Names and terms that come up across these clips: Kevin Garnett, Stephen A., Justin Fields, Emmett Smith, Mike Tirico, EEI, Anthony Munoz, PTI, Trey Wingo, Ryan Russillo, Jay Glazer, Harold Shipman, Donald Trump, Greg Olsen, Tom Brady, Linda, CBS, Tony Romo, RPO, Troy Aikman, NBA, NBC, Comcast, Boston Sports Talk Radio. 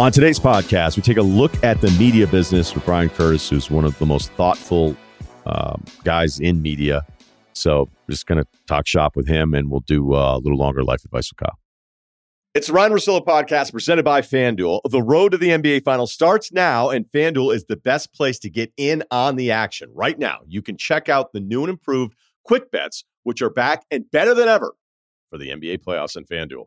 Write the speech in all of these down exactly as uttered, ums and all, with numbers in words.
On today's podcast, we take a look at the media business with Bryan Curtis, who's one of the most thoughtful um, guys in media. So we're just going to talk shop with him, and we'll do uh, a little longer life advice with Kyle. It's the Ryan Russillo podcast presented by FanDuel. The road to the N B A Finals starts now, and FanDuel is the best place to get in on the action. Right now, you can check out the new and improved Quick Bets, which are back and better than ever for the N B A playoffs and FanDuel.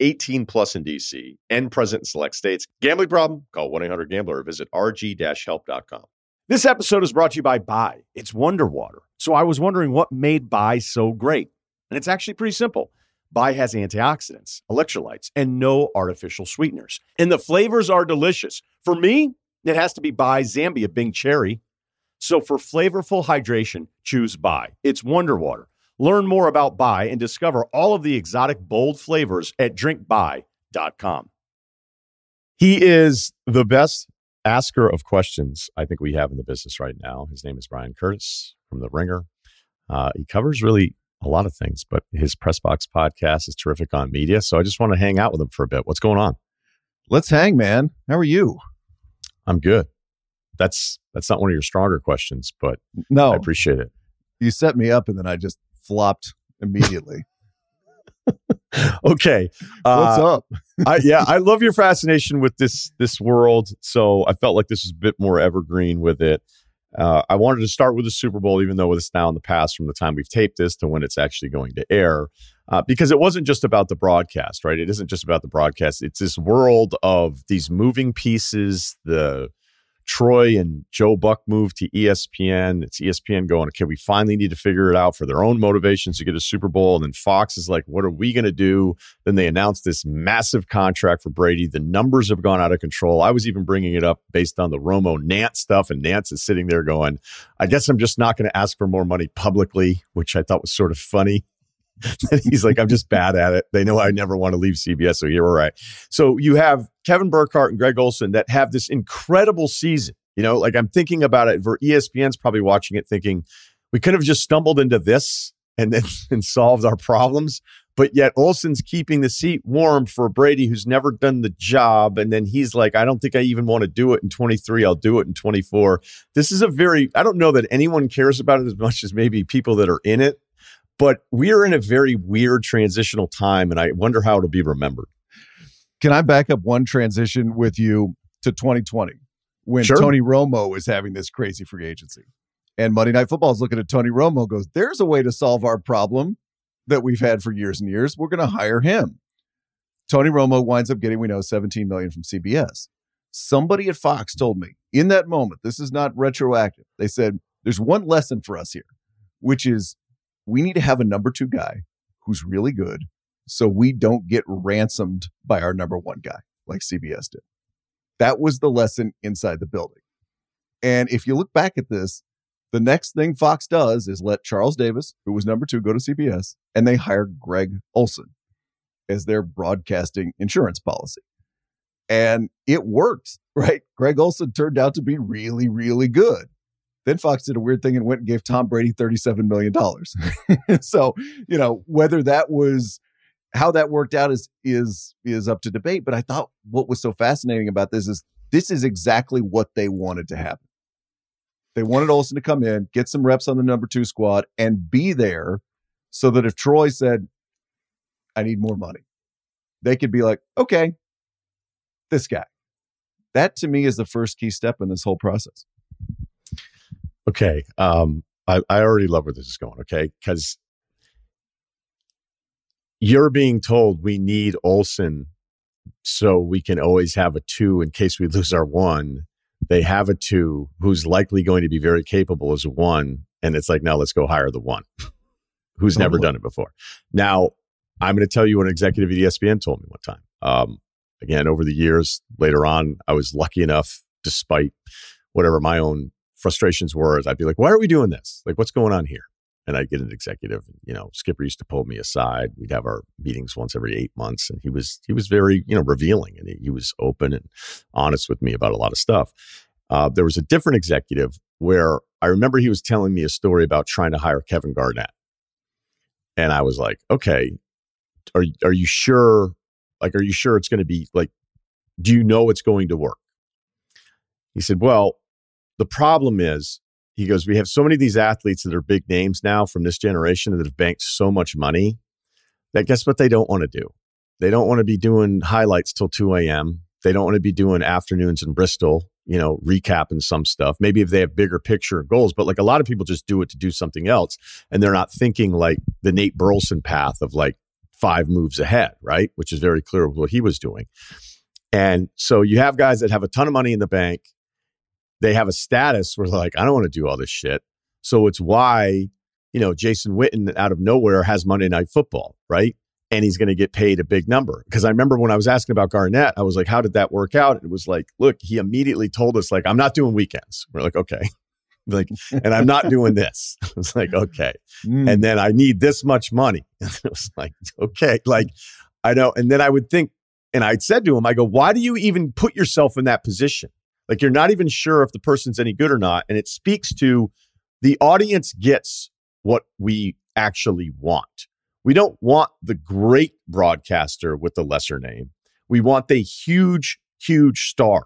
eighteen plus in D C, and present in select states. Gambling problem? Call one eight hundred gambler or visit r g dash help dot com. This episode is brought to you by Bai. It's Wonder Water. So I was wondering what made Bai so great. And it's actually pretty simple. Bai has antioxidants, electrolytes, and no artificial sweeteners. And the flavors are delicious. For me, it has to be Bai Zambia Bing Cherry. So for flavorful hydration, choose Bai. It's Wonder Water. Learn more about Bai and discover all of the exotic, bold flavors at drink bai dot com. He is the best asker of questions I think we have in the business right now. His name is Bryan Curtis from The Ringer. Uh, he covers really a lot of things, but his Press Box podcast is terrific on media. So I just want to hang out with him for a bit. What's going on? Let's hang, man. How are you? I'm good. That's that's not one of your stronger questions, but no, I appreciate it. You set me up and then I just flopped immediately. Okay. Uh, What's up? I, yeah, I love your fascination with this this world. So I felt like this was a bit more evergreen with it. Uh, I wanted to start with the Super Bowl, even though it's now in the past from the time we've taped this to when it's actually going to air, uh, because it wasn't just about the broadcast, right? It isn't just about the broadcast. It's this world of these moving pieces, the Troy and Joe Buck moved to E S P N. It's E S P N going, okay, we finally need to figure it out for their own motivations to get a Super Bowl. And then Fox is like, what are we going to do? Then they announced this massive contract for Brady. The numbers have gone out of control. I was even bringing it up based on the Romo Nantz stuff. And Nantz is sitting there going, I guess I'm just not going to ask for more money publicly, which I thought was sort of funny. He's like, I'm just bad at it. They know I never want to leave C B S, so you're all right. So you have Kevin Burkhardt and Greg Olsen that have this incredible season. You know, like I'm thinking about it, for E S P N's probably watching it thinking, we could have just stumbled into this and then and solved our problems. But yet Olsen's keeping the seat warm for Brady, who's never done the job. And then he's like, I don't think I even want to do it in twenty-three. I'll do it in twenty-four. This is a very, I don't know that anyone cares about it as much as maybe people that are in it. But we're in a very weird transitional time, and I wonder how it'll be remembered. Can I back up one transition with you to twenty twenty when sure. Tony Romo is having this crazy free agency? And Monday Night Football is looking at Tony Romo, goes, there's a way to solve our problem that we've had for years and years. We're going to hire him. Tony Romo winds up getting, we know, seventeen million dollars from C B S. Somebody at Fox told me in that moment, this is not retroactive. They said, there's one lesson for us here, which is, we need to have a number two guy who's really good so we don't get ransomed by our number one guy like C B S did. That was the lesson inside the building. And if you look back at this, the next thing Fox does is let Charles Davis, who was number two, go to C B S, and they hire Greg Olsen as their broadcasting insurance policy. And it worked, right? Greg Olsen turned out to be really, really good. Then Fox did a weird thing and went and gave Tom Brady thirty-seven million dollars. So, you know, whether that was how that worked out is is is up to debate. But I thought what was so fascinating about this is this is exactly what they wanted to happen. They wanted Olsen to come in, get some reps on the number two squad, and be there so that if Troy said, I need more money, they could be like, okay, this guy. That to me is the first key step in this whole process. Okay, um, I, I already love where this is going, okay? Because you're being told we need Olsen so we can always have a two in case we lose our one. They have a two who's likely going to be very capable as a one, and it's like, now let's go hire the one who's totally never done it before. Now, I'm going to tell you what an executive at E S P N told me one time. Um, again, over the years, later on, I was lucky enough despite whatever my own frustrations were, is I'd be like, why are we doing this? Like, what's going on here? And I'd get an executive, you know, Skipper used to pull me aside. We'd have our meetings once every eight months. And he was, he was very, you know, revealing, and he was open and honest with me about a lot of stuff. Uh, there was a different executive where I remember he was telling me a story about trying to hire Kevin Garnett. And I was like, okay, are, are you sure? Like, are you sure it's going to be like, do you know it's going to work? He said, well, the problem is, he goes, we have so many of these athletes that are big names now from this generation that have banked so much money that guess what they don't want to do? They don't want to be doing highlights till two a.m. They don't want to be doing afternoons in Bristol, you know, recapping some stuff. Maybe if they have bigger picture goals, but like a lot of people just do it to do something else. And they're not thinking like the Nate Burleson path of like five moves ahead, right? Which is very clear what he was doing. And so you have guys that have a ton of money in the bank. They have a status where like, I don't want to do all this shit. So it's why, you know, Jason Witten out of nowhere has Monday Night Football, right? And he's going to get paid a big number. Because I remember when I was asking about Garnett, I was like, how did that work out? It was like, look, he immediately told us, like, I'm not doing weekends. We're like, okay. Like, and I'm not doing this. I was like, okay. Mm. And then I need this much money. And it was like, okay. Like, I know. And then I would think, and I'd said to him, I go, why do you even put yourself in that position? Like, you're not even sure if the person's any good or not. And it speaks to the audience gets what we actually want. We don't want the great broadcaster with the lesser name. We want the huge, huge star,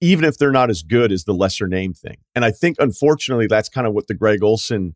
even if they're not as good as the lesser name thing. And I think, unfortunately, that's kind of what the Greg Olsen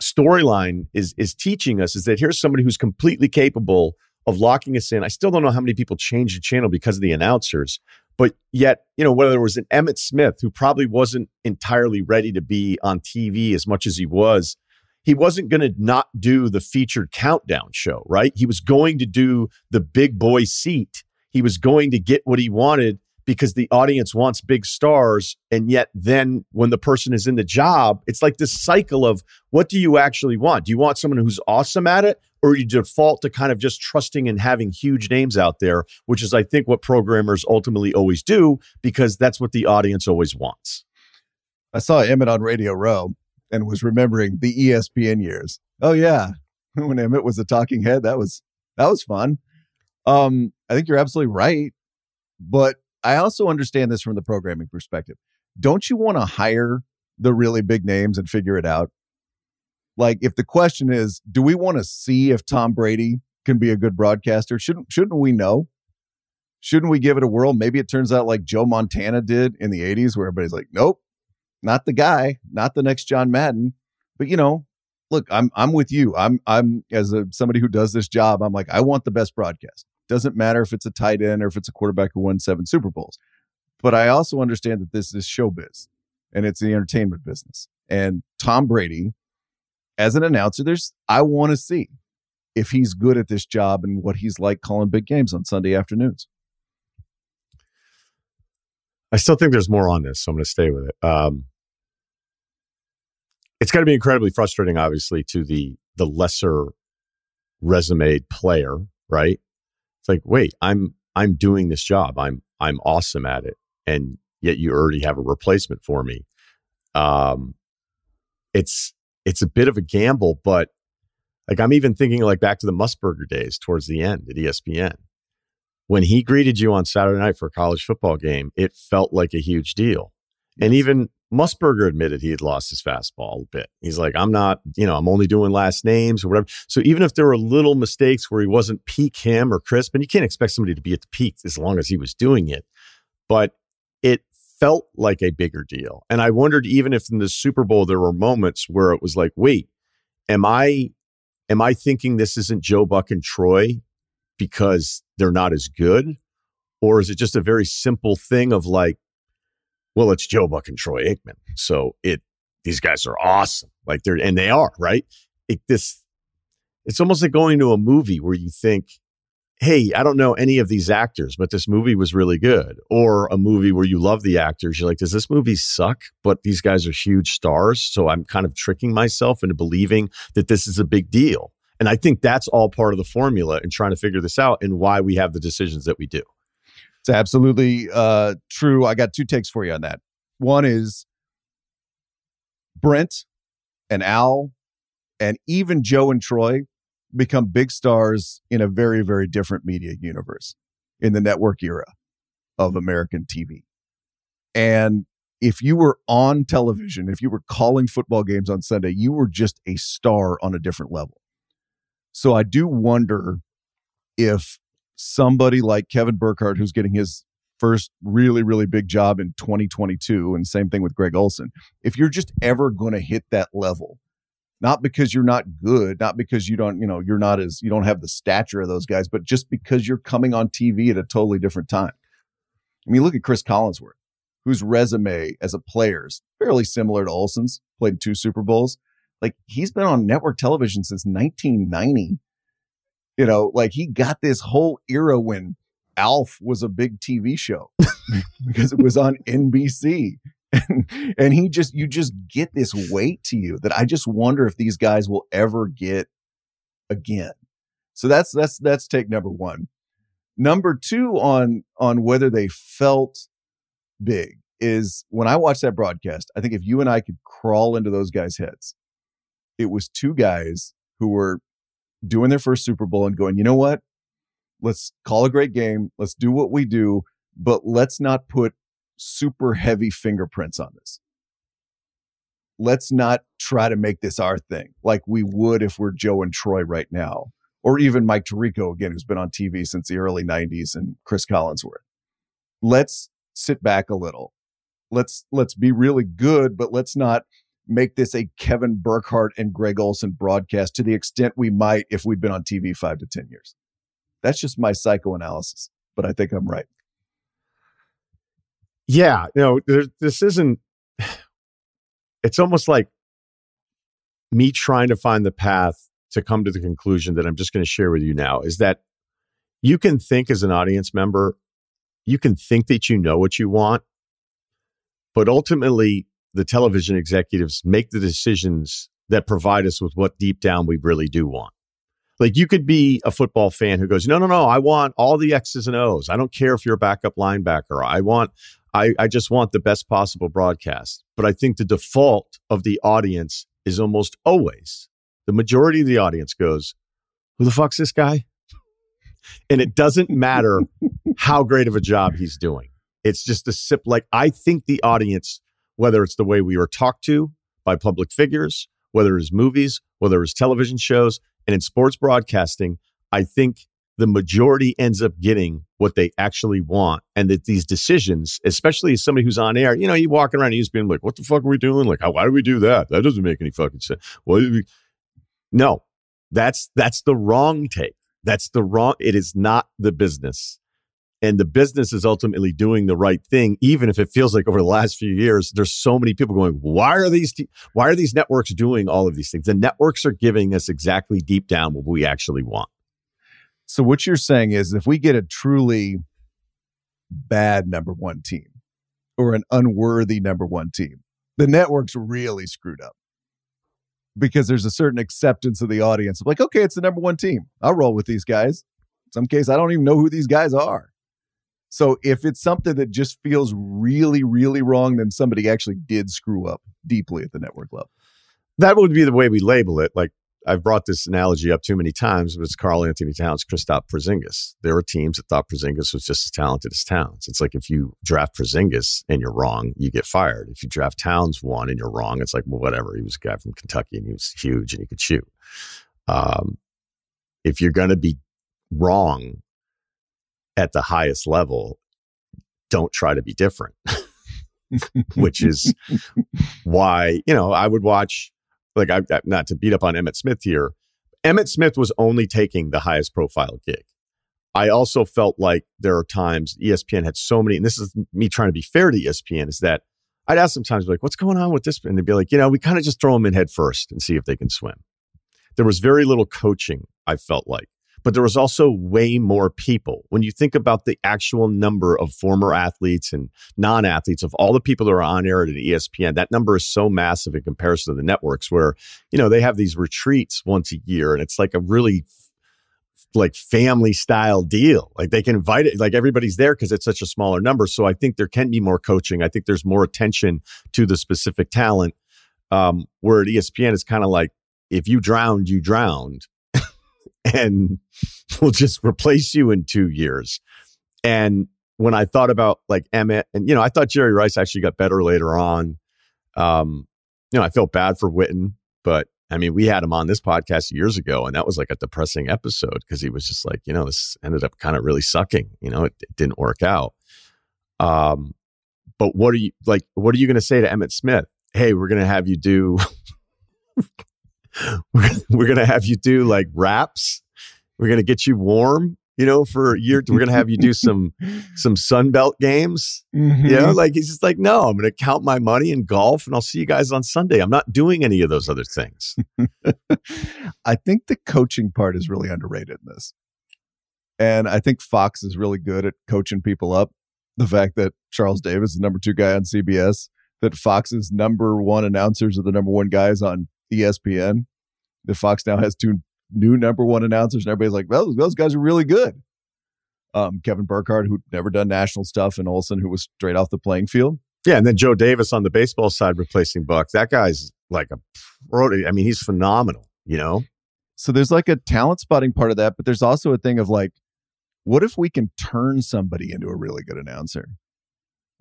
storyline is, is teaching us, is that here's somebody who's completely capable of locking us in. I still don't know how many people change the channel because of the announcers. But yet, you know, whether it was an Emmett Smith who probably wasn't entirely ready to be on T V as much as he was, he wasn't going to not do the featured countdown show, right? He was going to do the big boy seat. He was going to get what he wanted because the audience wants big stars. And yet then when the person is in the job, it's like this cycle of what do you actually want? Do you want someone who's awesome at it? Or you default to kind of just trusting and having huge names out there, which is, I think, what programmers ultimately always do, because that's what the audience always wants. I saw Emmett on Radio Row and was remembering the E S P N years. Oh, yeah. When Emmett was a talking head, that was that was fun. Um, I think you're absolutely right. But I also understand this from the programming perspective. Don't you want to hire the really big names and figure it out? Like, if the question is, do we want to see if Tom Brady can be a good broadcaster? Shouldn't shouldn't we know? Shouldn't we give it a whirl? Maybe it turns out like Joe Montana did in the eighties, where everybody's like, nope, not the guy, not the next John Madden. But, you know, look, I'm I'm with you. I'm I'm as a, somebody who does this job, I'm like, I want the best broadcast. Doesn't matter if it's a tight end or if it's a quarterback who won seven Super Bowls. But I also understand that this is showbiz and it's the entertainment business. And Tom Brady, as an announcer, there's I want to see if he's good at this job and what he's like calling big games on Sunday afternoons. I still think there's more on this, so I'm going to stay with it. Um, it's got to be incredibly frustrating, obviously, to the the lesser resumeed player, right? It's like, wait, I'm I'm doing this job. I'm I'm awesome at it, and yet you already have a replacement for me. Um, it's. It's a bit of a gamble, but like I'm even thinking like back to the Musburger days towards the end at E S P N. When he greeted you on Saturday night for a college football game, it felt like a huge deal. Yes. And even Musburger admitted he had lost his fastball a bit. He's like, I'm not, you know, I'm only doing last names or whatever. So even if there were little mistakes where he wasn't peak him or crisp, and you can't expect somebody to be at the peak as long as he was doing it, but it felt like a bigger deal. And I wondered even if in the Super Bowl there were moments where it was like, wait, am I am I thinking this isn't Joe Buck and Troy because they're not as good? Or is it just a very simple thing of like, well, it's Joe Buck and Troy Aikman. So it these guys are awesome. Like they're and they are, right? It this it's almost like going to a movie where you think, hey, I don't know any of these actors, but this movie was really good. Or a movie where you love the actors. You're like, does this movie suck? But these guys are huge stars. So I'm kind of tricking myself into believing that this is a big deal. And I think that's all part of the formula in trying to figure this out and why we have the decisions that we do. It's absolutely uh, true. I got two takes for you on that. One is Brent and Al and even Joe and Troy become big stars in a very, very different media universe in the network era of American T V. And if you were on television, if you were calling football games on Sunday, you were just a star on a different level. So I do wonder if somebody like Kevin Burkhardt, who's getting his first really, really big job in twenty twenty-two, and same thing with Greg Olsen, if you're just ever going to hit that level, not because you're not good, not because you don't, you know, you're not as, you don't have the stature of those guys, but just because you're coming on T V at a totally different time. I mean, look at Chris Collinsworth, whose resume as a player is fairly similar to Olsen's, played two Super Bowls. Like, he's been on network television since nineteen ninety. You know, like, he got this whole era when Alf was a big T V show because it was on N B C. And, and he just, you just get this weight to you that I just wonder if these guys will ever get again. So that's, that's, that's take number one. Number two on, on whether they felt big is when I watched that broadcast, I think if you and I could crawl into those guys' heads, it was two guys who were doing their first Super Bowl and going, you know what? Let's call a great game. Let's do what we do, but let's not put super heavy fingerprints on this. Let's not try to make this our thing like we would if we're Joe and Troy right now, or even Mike Tirico, again, who's been on T V since the early nineties, and Chris Collinsworth. Let's sit back a little. Let's, let's be really good, but let's not make this a Kevin Burkhardt and Greg Olsen broadcast to the extent we might if we'd been on T V five to ten years. That's just my psychoanalysis, but I think I'm right. Yeah, you know, there, this isn't, it's almost like me trying to find the path to come to the conclusion that I'm just going to share with you now, is that you can think as an audience member, you can think that you know what you want, but ultimately the television executives make the decisions that provide us with what deep down we really do want. Like, you could be a football fan who goes, no, no, no, I want all the X's and O's. I don't care if you're a backup linebacker. I want, I, I just want the best possible broadcast. But I think the default of the audience is almost always, the majority of the audience goes, who the fuck's this guy? And it doesn't matter how great of a job he's doing. It's just a sip. Like, I think the audience, whether it's the way we were talked to by public figures, whether it's movies, whether it's television shows, and in sports broadcasting, I think the majority ends up getting what they actually want. And that these decisions, especially as somebody who's on air, you know, you walk around and he's being like, what the fuck are we doing? Like, how, why do we do that? That doesn't make any fucking sense. What do we? No, that's, that's the wrong take. That's the wrong. It is not the business. And the business is ultimately doing the right thing, even if it feels like over the last few years, there's so many people going, why are these te- why are these networks doing all of these things? The networks are giving us exactly deep down what we actually want. So what you're saying is, if we get a truly bad number one team or an unworthy number one team, the network's really screwed up, because there's a certain acceptance of the audience of like, okay, it's the number one team. I'll roll with these guys. In some cases, I don't even know who these guys are. So if it's something that just feels really, really wrong, then somebody actually did screw up deeply at the network level. That would be the way we label it. Like, I've brought this analogy up too many times, but it's Carl Anthony Towns, Kristaps Porzingis. There are teams that thought Porzingis was just as talented as Towns. It's like, if you draft Porzingis and you're wrong, you get fired. If you draft Towns one and you're wrong, it's like, well, whatever. He was a guy from Kentucky and he was huge and he could shoot. Um, if you're going to be wrong at the highest level, don't try to be different, which is why, you know, I would watch, like, I, I, not to beat up on Emmett Smith here. Emmett Smith was only taking the highest profile gig. I also felt like there are times E S P N had so many, and this is me trying to be fair to E S P N, is that I'd ask sometimes, like, what's going on with this? And they'd be like, you know, we kind of just throw them in head first and see if they can swim. There was very little coaching, I felt like. But there was also way more people. When you think about the actual number of former athletes and non-athletes of all the people that are on air at an E S P N, that number is so massive in comparison to the networks where, you know, they have these retreats once a year and it's like a really like family style deal. Like they can invite it, like everybody's there because it's such a smaller number. So I think there can be more coaching. I think there's more attention to the specific talent. Um, where at E S P N, it's kind of like, if you drowned, you drowned and we'll just replace you in two years. And when I thought about like Emmett and, you know, I thought Jerry Rice actually got better later on. Um, you know, I felt bad for Witten, but I mean, we had him on this podcast years ago and that was like a depressing episode because he was just like, you know, this ended up kind of really sucking, you know, it, it didn't work out. Um, but what are you like, what are you going to say to Emmett Smith? Hey, we're going to have you do, we're, we're going to have you do like wraps. We're going to get you warm, you know, for a year. We're going to have you do some, some Sunbelt games. Mm-hmm. You know, like, he's just like, no, I'm going to count my money in golf and I'll see you guys on Sunday. I'm not doing any of those other things. I think the coaching part is really underrated in this. And I think Fox is really good at coaching people up. The fact that Charles Davis is the number two guy on C B S, that Fox's number one announcers are the number one guys on E S P N. That Fox now has two new number one announcers, and everybody's like, well, those guys are really good. Um, Kevin Burkhardt, who'd never done national stuff, and Olsen, who was straight off the playing field. Yeah, and then Joe Davis on the baseball side replacing Buck. That guy's like a pro. I mean, he's phenomenal, you know? So there's like a talent spotting part of that, but there's also a thing of like, what if we can turn somebody into a really good announcer?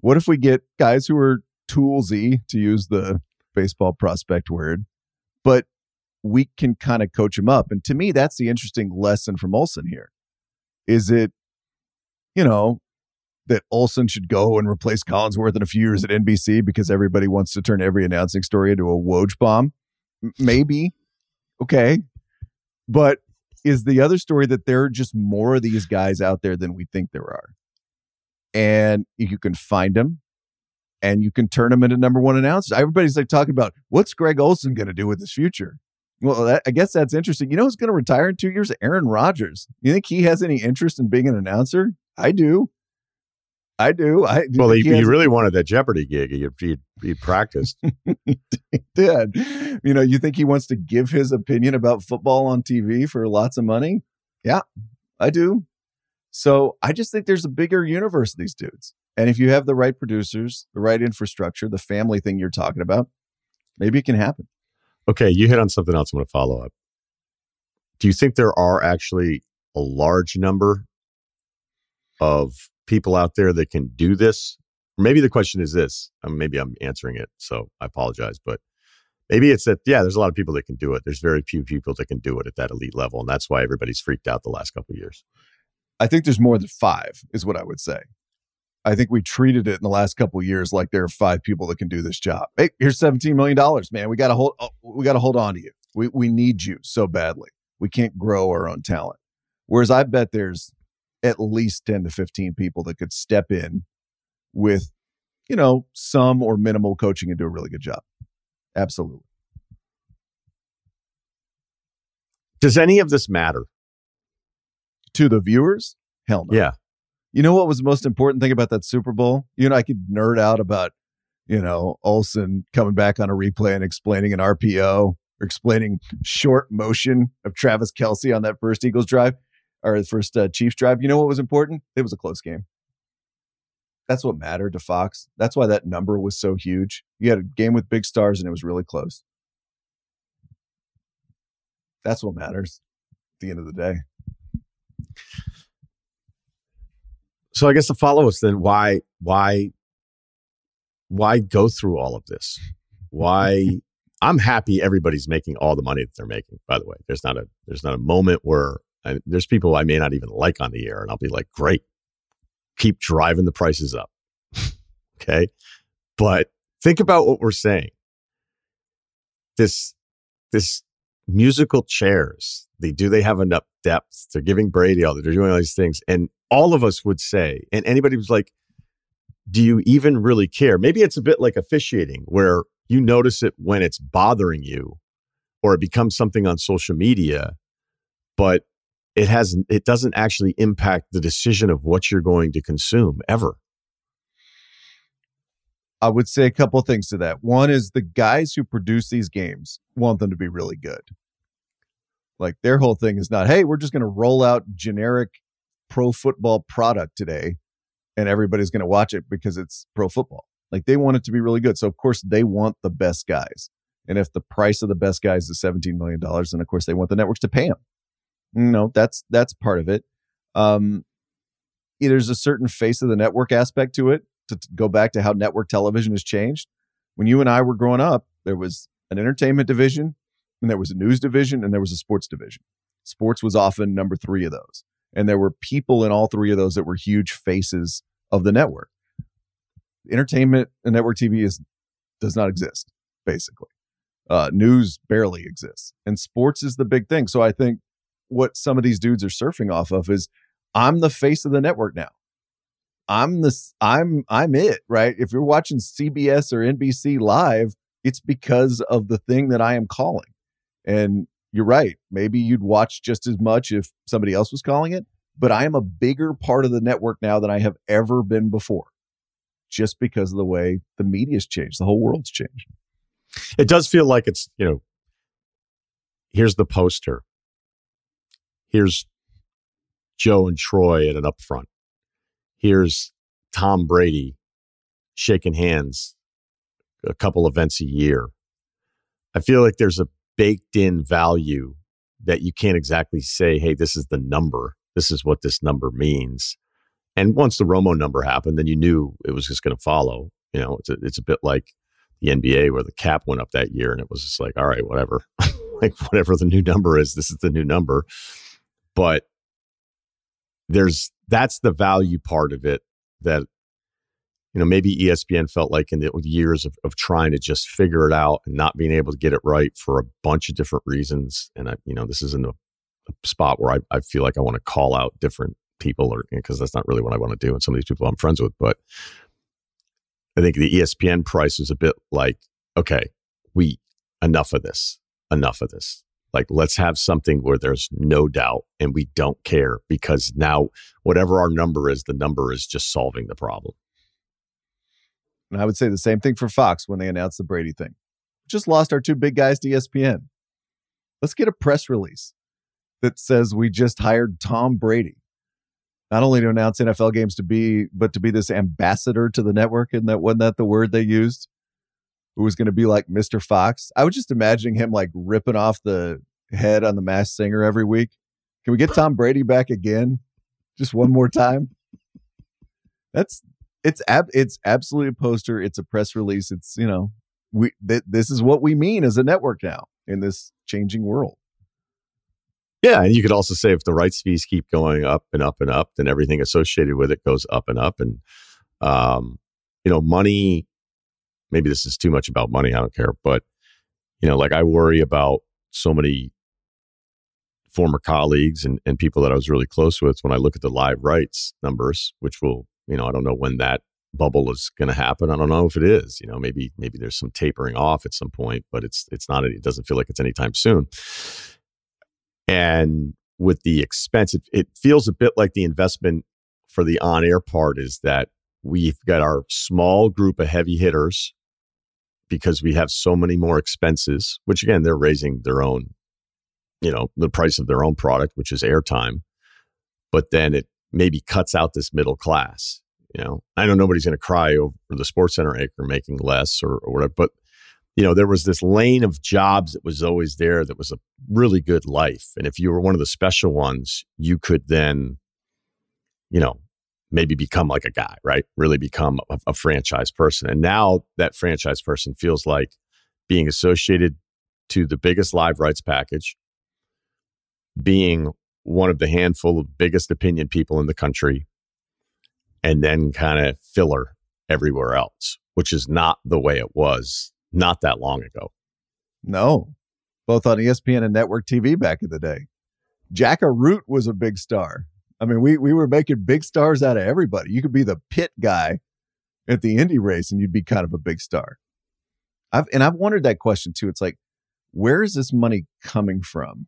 What if we get guys who are toolsy, to use the baseball prospect word, but we can kind of coach him up. And to me, that's the interesting lesson from Olsen here. Is it, you know, that Olsen should go and replace Collinsworth in a few years at N B C because everybody wants to turn every announcing story into a Woj bomb? Maybe. Okay. But is the other story that there are just more of these guys out there than we think there are? And you can find them. And you can turn him into number one announcer. Everybody's like talking about, what's Greg Olsen going to do with his future? Well, that, I guess that's interesting. You know who's going to retire in two years? Aaron Rodgers. You think he has any interest in being an announcer? I do. I do. I do. Well, he, he, he really any- wanted that Jeopardy gig. He, he, he practiced. He did. You know, you think he wants to give his opinion about football on T V for lots of money? Yeah, I do. So I just think there's a bigger universe of these dudes. And if you have the right producers, the right infrastructure, the family thing you're talking about, maybe it can happen. Okay, you hit on something else I want to follow up. Do you think there are actually a large number of people out there that can do this? Or maybe the question is this. Um, maybe I'm answering it, so I apologize. But maybe it's that, yeah, there's a lot of people that can do it. There's very few people that can do it at that elite level. And that's why everybody's freaked out the last couple of years. I think there's more than five is what I would say. I think we treated it in the last couple of years like there are five people that can do this job. Hey, here's seventeen million dollars, man. We got to hold, we got to hold on to you. We we need you so badly. We can't grow our own talent. Whereas I bet there's at least ten to fifteen people that could step in with, you know, some or minimal coaching and do a really good job. Absolutely. Does any of this matter? To the viewers? Hell no. Yeah. You know what was the most important thing about that Super Bowl? You know, I could nerd out about, you know, Olsen coming back on a replay and explaining an R P O, or explaining short motion of Travis Kelce on that first Eagles drive or the first uh, Chiefs drive. You know what was important? It was a close game. That's what mattered to Fox. That's why that number was so huge. You had a game with big stars and it was really close. That's what matters at the end of the day. So I guess to follow us then, why, why, why go through all of this? Why? I'm happy everybody's making all the money that they're making. By the way, there's not a there's not a moment where I, there's people I may not even like on the air, and I'll be like, great, keep driving the prices up. Okay, but think about what we're saying. This this musical chairs. They do they have enough depth? They're giving Brady all that. They're doing all these things, and all of us would say, and anybody was like, do you even really care? Maybe it's a bit like officiating where you notice it when it's bothering you or it becomes something on social media, but it hasn't, it doesn't actually impact the decision of what you're going to consume ever. I would say a couple of things to that. One is the guys who produce these games want them to be really good. Like, their whole thing is not, hey, we're just going to roll out generic pro football product today and everybody's going to watch it because it's pro football. Like, they want it to be really good. So, of course, they want the best guys. And if the price of the best guys is seventeen million dollars, then, of course, they want the networks to pay them. No, that's that's part of it. Um, there's a certain face of the network aspect to it, to t- go back to how network television has changed. When you and I were growing up, there was an entertainment division, and there was a news division, and there was a sports division. Sports was often number three of those. And there were people in all three of those that were huge faces of the network. Entertainment and network T V is does not exist, basically. Uh, news barely exists. And sports is the big thing. So I think what some of these dudes are surfing off of is, I'm the face of the network now. I'm this, I'm, I'm it, right? If you're watching C B S or N B C live, it's because of the thing that I am calling. And you're right. Maybe you'd watch just as much if somebody else was calling it, but I am a bigger part of the network now than I have ever been before, just because of the way the media's changed. The whole world's changed. It does feel like it's, you know, here's the poster. Here's Joe and Troy at an upfront. Here's Tom Brady shaking hands a couple events a year. I feel like there's a baked-in value that you can't exactly say, hey, this is the number. This is what this number means. And once the Romo number happened, then you knew it was just going to follow. You know, it's a, it's a bit like the N B A where the cap went up that year and it was just like, all right, whatever. Like, whatever the new number is, this is the new number. But there's that's the value part of it that, you know, maybe E S P N felt like in the years of, of trying to just figure it out and not being able to get it right for a bunch of different reasons. And, I, you know, this isn't a, a spot where I, I feel like I want to call out different people, or because that's not really what I want to do. And some of these people I'm friends with, but I think the E S P N price is a bit like, okay, we enough of this, enough of this. Like, let's have something where there's no doubt and we don't care, because now whatever our number is, the number is just solving the problem. And I would say the same thing for Fox when they announced the Brady thing. Just lost our two big guys to E S P N. Let's get a press release that says we just hired Tom Brady, not only to announce N F L games to be, but to be this ambassador to the network. And that wasn't that the word they used? Who was going to be like Mister Fox. I was just imagining him like ripping off the head on the Masked Singer every week. Can we get Tom Brady back again? Just one more time. That's it's ab- it's absolutely a poster. It's a press release. It's, you know, we th- this is what we mean as a network now in this changing world. Yeah, and you could also say if the rights fees keep going up and up and up, then everything associated with it goes up and up. And um, you know, money. Maybe this is too much about money. I don't care. But, you know, like, I worry about so many former colleagues and, and people that I was really close with when I look at the live rights numbers, which will, you know, I don't know when that bubble is going to happen. I don't know if it is, you know, maybe, maybe there's some tapering off at some point, but it's, it's not, it doesn't feel like it's anytime soon. And with the expense, it, it feels a bit like the investment for the on-air part is that we've got our small group of heavy hitters, because we have so many more expenses, which again, they're raising their own, you know, the price of their own product, which is airtime. But then it maybe cuts out this middle class. You know, I know nobody's going to cry over the SportsCenter anchor making less or, or whatever, but you know, there was this lane of jobs that was always there that was a really good life. And if you were one of the special ones, you could then, you know, maybe become like a guy, right? Really become a, a franchise person. And now that franchise person feels like being associated to the biggest live rights package, being one of the handful of biggest opinion people in the country, and then kind of filler everywhere else, which is not the way it was not that long ago. No, both on E S P N and network T V back in the day. Jack Arute was a big star. I mean, we we were making big stars out of everybody. You could be the pit guy at the Indy race and you'd be kind of a big star. I've and I've wondered that question too. It's like, where is this money coming from?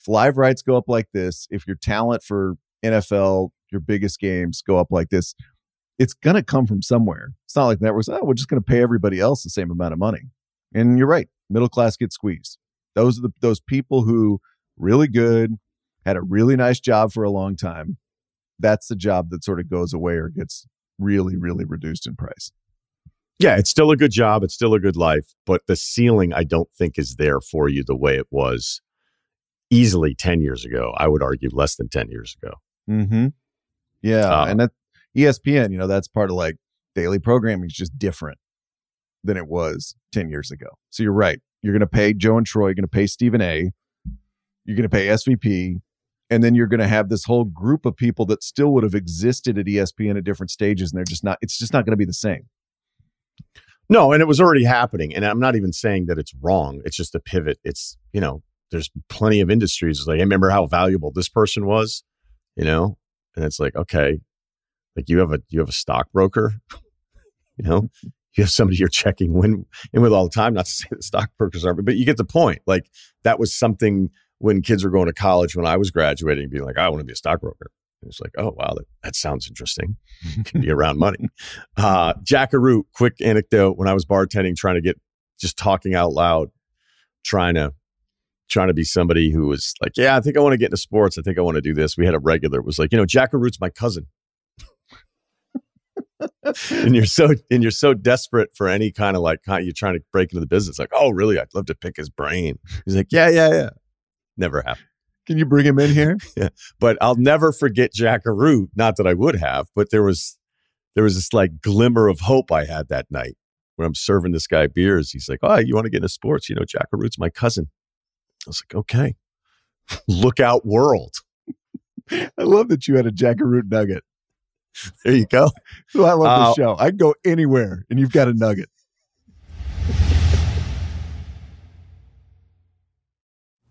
If live rights go up like this, if your talent for N F L, your biggest games go up like this, it's going to come from somewhere. It's not like networks, oh, we're just going to pay everybody else the same amount of money. And you're right. Middle class gets squeezed. Those are the those people who really good, had a really nice job for a long time. That's the job that sort of goes away or gets really, really reduced in price. Yeah, it's still a good job. It's still a good life. But the ceiling, I don't think, is there for you the way it was easily ten years ago. I would argue less than ten years ago. Mm-hmm. Yeah. Um, and that E S P N, you know, that's part of like daily programming is just different than it was ten years ago. So you're right. You're going to pay Joe and Troy. You're going to pay Stephen A. You're going to pay S V P. And then you're going to have this whole group of people that still would have existed at E S P N at different stages. And they're just not, it's just not going to be the same. No, and it was already happening. And I'm not even saying that it's wrong. It's just a pivot. It's, you know, there's plenty of industries. It's like, I remember how valuable this person was, you know? And it's like, okay, like you have a, you have a stockbroker, you know, you have somebody you're checking in, in with all the time, not to say that stockbrokers aren't, but you get the point. Like that was something when kids were going to college, when I was graduating, being like, I want to be a stockbroker. It's like, oh, wow, that, that sounds interesting. Can be around money. Uh, Jack Arute, quick anecdote. When I was bartending, trying to get, just talking out loud, trying to, trying to be somebody who was like, yeah, I think I want to get into sports. I think I want to do this. We had a regular. It was like, you know, Jack Arute's my cousin. and you're so, and you're so desperate for any kind of like, you're trying to break into the business. Like, oh, really? I'd love to pick his brain. He's like, yeah, yeah, yeah. Never happened. Can you bring him in here? Yeah. But I'll never forget Jack Arute. Not that I would have, but there was there was this like glimmer of hope I had that night when I'm serving this guy beers. He's like, oh, you want to get into sports? You know, Jack Arute's my cousin. I was like, okay. Look out world. I love that you had a Jack Arute nugget. There you go. So I love uh, this show. I can go anywhere and you've got a nugget.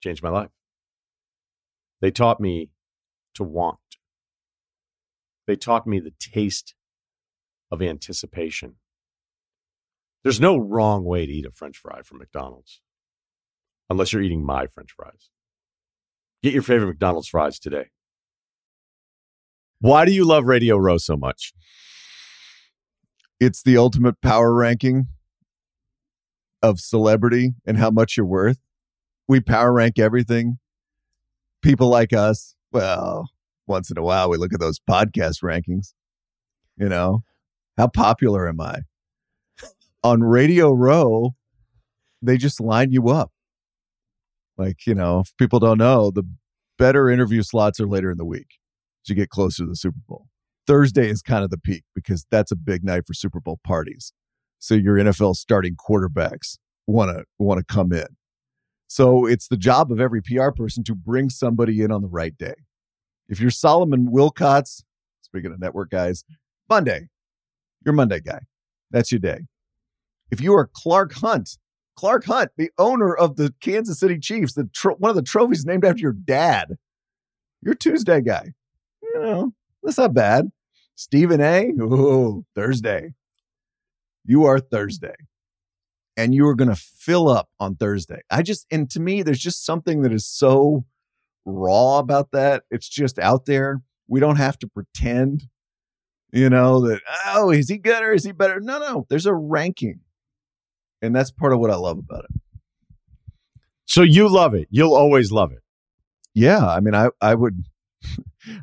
changed my life. They taught me to want. They taught me the taste of anticipation. There's no wrong way to eat a French fry from McDonald's, unless you're eating my French fries. Get your favorite McDonald's fries today. Why do you love Radio Row so much? It's the ultimate power ranking of celebrity and how much you're worth. We power rank everything. People like us, well, once in a while, we look at those podcast rankings. You know, how popular am I? On Radio Row, they just line you up. Like, you know, if people don't know, the better interview slots are later in the week as you get closer to the Super Bowl. Thursday is kind of the peak because that's a big night for Super Bowl parties. So your N F L starting quarterbacks want to want to come in. So it's the job of every P R person to bring somebody in on the right day. If you're Solomon Wilcots, speaking of network guys, Monday, you're Monday guy. That's your day. If you are Clark Hunt, Clark Hunt, the owner of the Kansas City Chiefs, the tro- one of the trophies named after your dad, you're Tuesday guy. You know, that's not bad. Stephen A., ooh, Thursday. You are Thursday. And you are going to fill up on Thursday. I just, and to me, there's just something that is so raw about that. It's just out there. We don't have to pretend, you know, that, oh, is he good or is he better? No, no, there's a ranking. And that's part of what I love about it. So you love it. You'll always love it. Yeah. I mean, I, I would,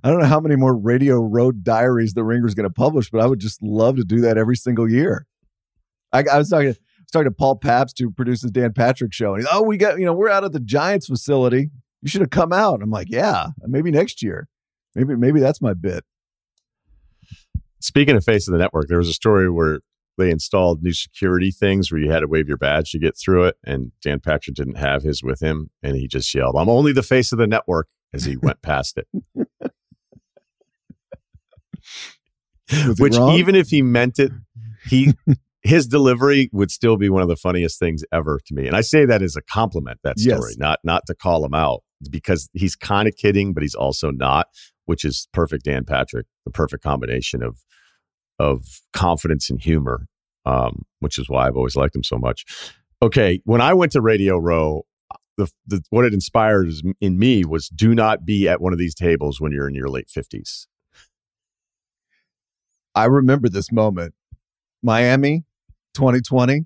I don't know how many more Radio Road diaries the Ringer's going to publish, but I would just love to do that every single year. I, I was talking was talking to Paul Pabst, who produces Dan Patrick show, and he's, oh, we got, you know, we're out at the Giants facility. You should have come out. I'm like, yeah, maybe next year. Maybe, maybe that's my bit. Speaking of face of the network, there was a story where they installed new security things where you had to wave your badge to get through it. And Dan Patrick didn't have his with him. And he just yelled, I'm only the face of the network, as he went past it. Was Which it even if he meant it, he his delivery would still be one of the funniest things ever to me. And I say that as a compliment, that story, yes. not not to call him out, because he's kind of kidding, but he's also not, which is perfect Dan Patrick, the perfect combination of of confidence and humor, um, which is why I've always liked him so much. Okay, when I went to Radio Row, the, the, what it inspired in me was do not be at one of these tables when you're in your late fifties. I remember this moment. Miami, twenty twenty,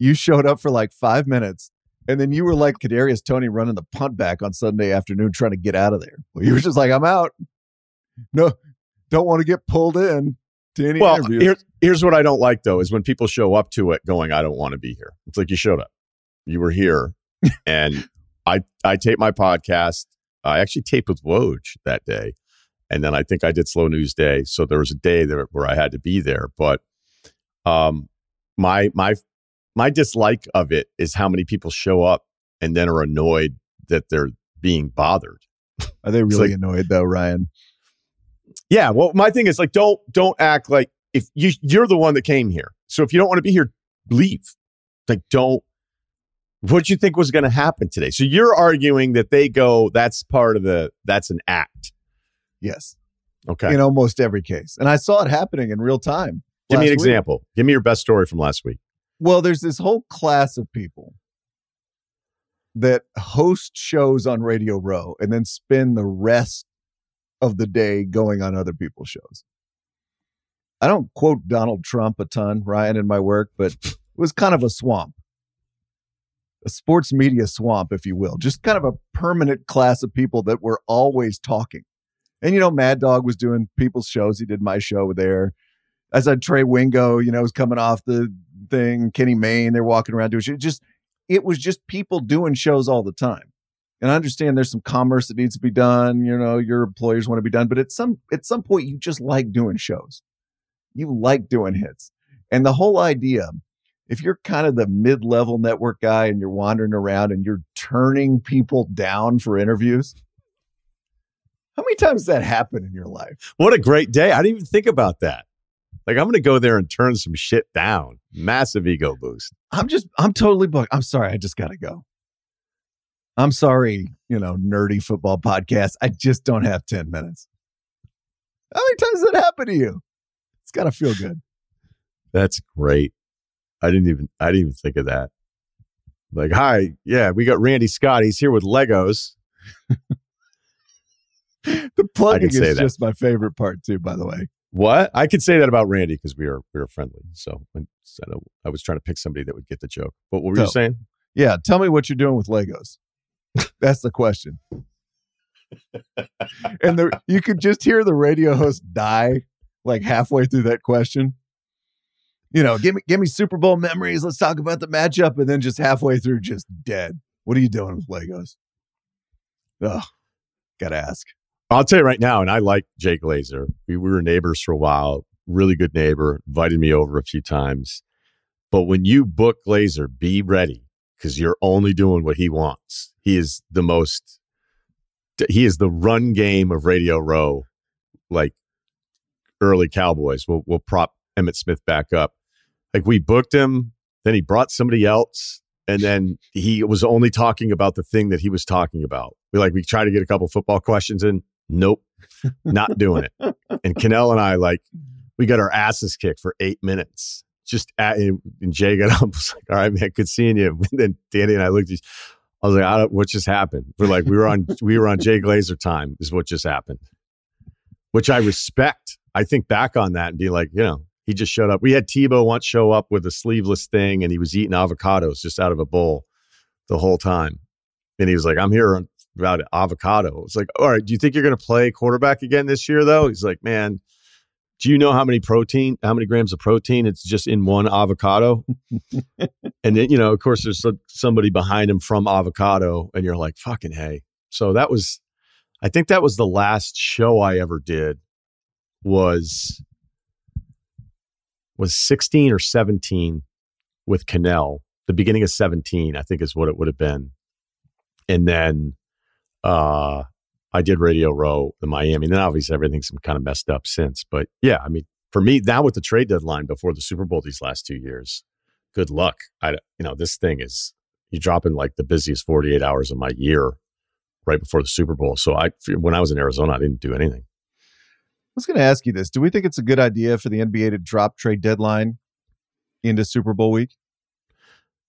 you showed up for like five minutes, and then you were like Kadarius Toney running the punt back on Sunday afternoon trying to get out of there. Well, you were just like, I'm out. No, don't want to get pulled in to any well, interviews. Here, here's what I don't like, though, is when people show up to it going, I don't want to be here. It's like you showed up. You were here, and I, I taped my podcast. I actually taped with Woj that day. And then I think I did Slow News Day. So there was a day there where I had to be there. But um, my my my dislike of it is how many people show up and then are annoyed that they're being bothered. Are they really like, annoyed though, Ryan? Yeah. Well, my thing is like, don't don't act like if you you're the one that came here. So if you don't want to be here, leave. Like, don't. What do you think was going to happen today? So you're arguing that they go, that's part of the that's an act. Yes. Okay. In almost every case. And I saw it happening in real time. Give me an example. Week. Give me your best story from last week. Well, there's this whole class of people that host shows on Radio Row and then spend the rest of the day going on other people's shows. I don't quote Donald Trump a ton, Ryan, in my work, but it was kind of a swamp. A sports media swamp, if you will. Just kind of a permanent class of people that were always talking. And, you know, Mad Dog was doing people's shows. He did my show there. I saw Trey Wingo, you know, was coming off the thing. Kenny Mayne, they're walking around doing shit. Just, it was just people doing shows all the time. And I understand there's some commerce that needs to be done. You know, your employers want to be done. But at some at some point, you just like doing shows. You like doing hits. And the whole idea, if you're kind of the mid-level network guy and you're wandering around and you're turning people down for interviews, how many times that happened in your life? What a great day. I didn't even think about that. Like, I'm going to go there and turn some shit down. Massive ego boost. I'm just, I'm totally booked. I'm sorry. I just got to go. I'm sorry, you know, nerdy football podcast. I just don't have ten minutes. How many times does that happen to you? It's got to feel good. That's great. I didn't even, I didn't even think of that. Like, hi. Yeah. We got Randy Scott. He's here with Legos. The plugging is just my favorite part too, by the way. What? I could say that about Randy because we are we are friendly. So I was trying to pick somebody that would get the joke. But what were so, you saying? Yeah, tell me what you're doing with Legos. That's the question. And the, you could just hear the radio host die like halfway through that question. You know, give me give me Super Bowl memories. Let's talk about the matchup, and then just halfway through, just dead. What are you doing with Legos? Ugh, gotta ask. I'll tell you right now, and I like Jay Glazer. We, we were neighbors for a while. Really good neighbor. Invited me over a few times. But when you book Glazer, be ready, because you're only doing what he wants. He is the most... He is the run game of Radio Row, like early Cowboys. We'll, we'll prop Emmett Smith back up. Like, we booked him, then he brought somebody else, and then he was only talking about the thing that he was talking about. We like we tried to get a couple football questions in. Nope, not doing it. And Cannell and I, like, we got our asses kicked for eight minutes. Just at, and, and Jay got up and was like, all right, man, good seeing you. And then Danny and I looked at each I was like, I don't, what just happened? We're like, we were on we were on Jay Glazer time is what just happened, which I respect. I think back on that and be like, you know, he just showed up. We had Tebow once show up with a sleeveless thing, and he was eating avocados just out of a bowl the whole time. And he was like, I'm here on about avocado. It's like, all right, do you think you're going to play quarterback again this year, though? He's like, man, do you know how many protein, how many grams of protein it's just in one avocado? And then, you know, of course, there's somebody behind him from avocado, and you're like, fucking hey. So that was, I think that was the last show I ever did was, was sixteen or seventeen with Cannell. The beginning of seventeen, I think is what it would have been. And then uh, I did Radio Row in Miami. And then obviously everything's kind of messed up since. But yeah, I mean, for me, now with the trade deadline before the Super Bowl these last two years, good luck. I, you know, this thing is, you're dropping like the busiest forty-eight hours of my year right before the Super Bowl. So I, when I was in Arizona, I didn't do anything. I was going to ask you this. Do we think it's a good idea for the N B A to drop trade deadline into Super Bowl week?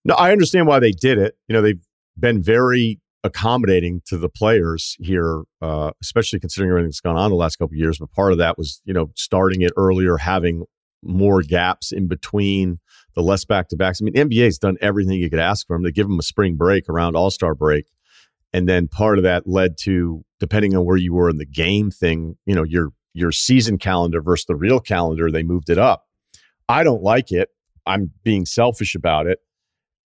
No, I understand why they did it. You know, they've been very accommodating to the players here, uh, especially considering everything that's gone on the last couple of years. But part of that was, you know, starting it earlier, having more gaps in between, the less back-to-backs. I mean, the N B A's done everything you could ask for them. They give them a spring break around All-Star break. And then part of that led to, depending on where you were in the game thing, you know, your your season calendar versus the real calendar, they moved it up. I don't like it. I'm being selfish about it.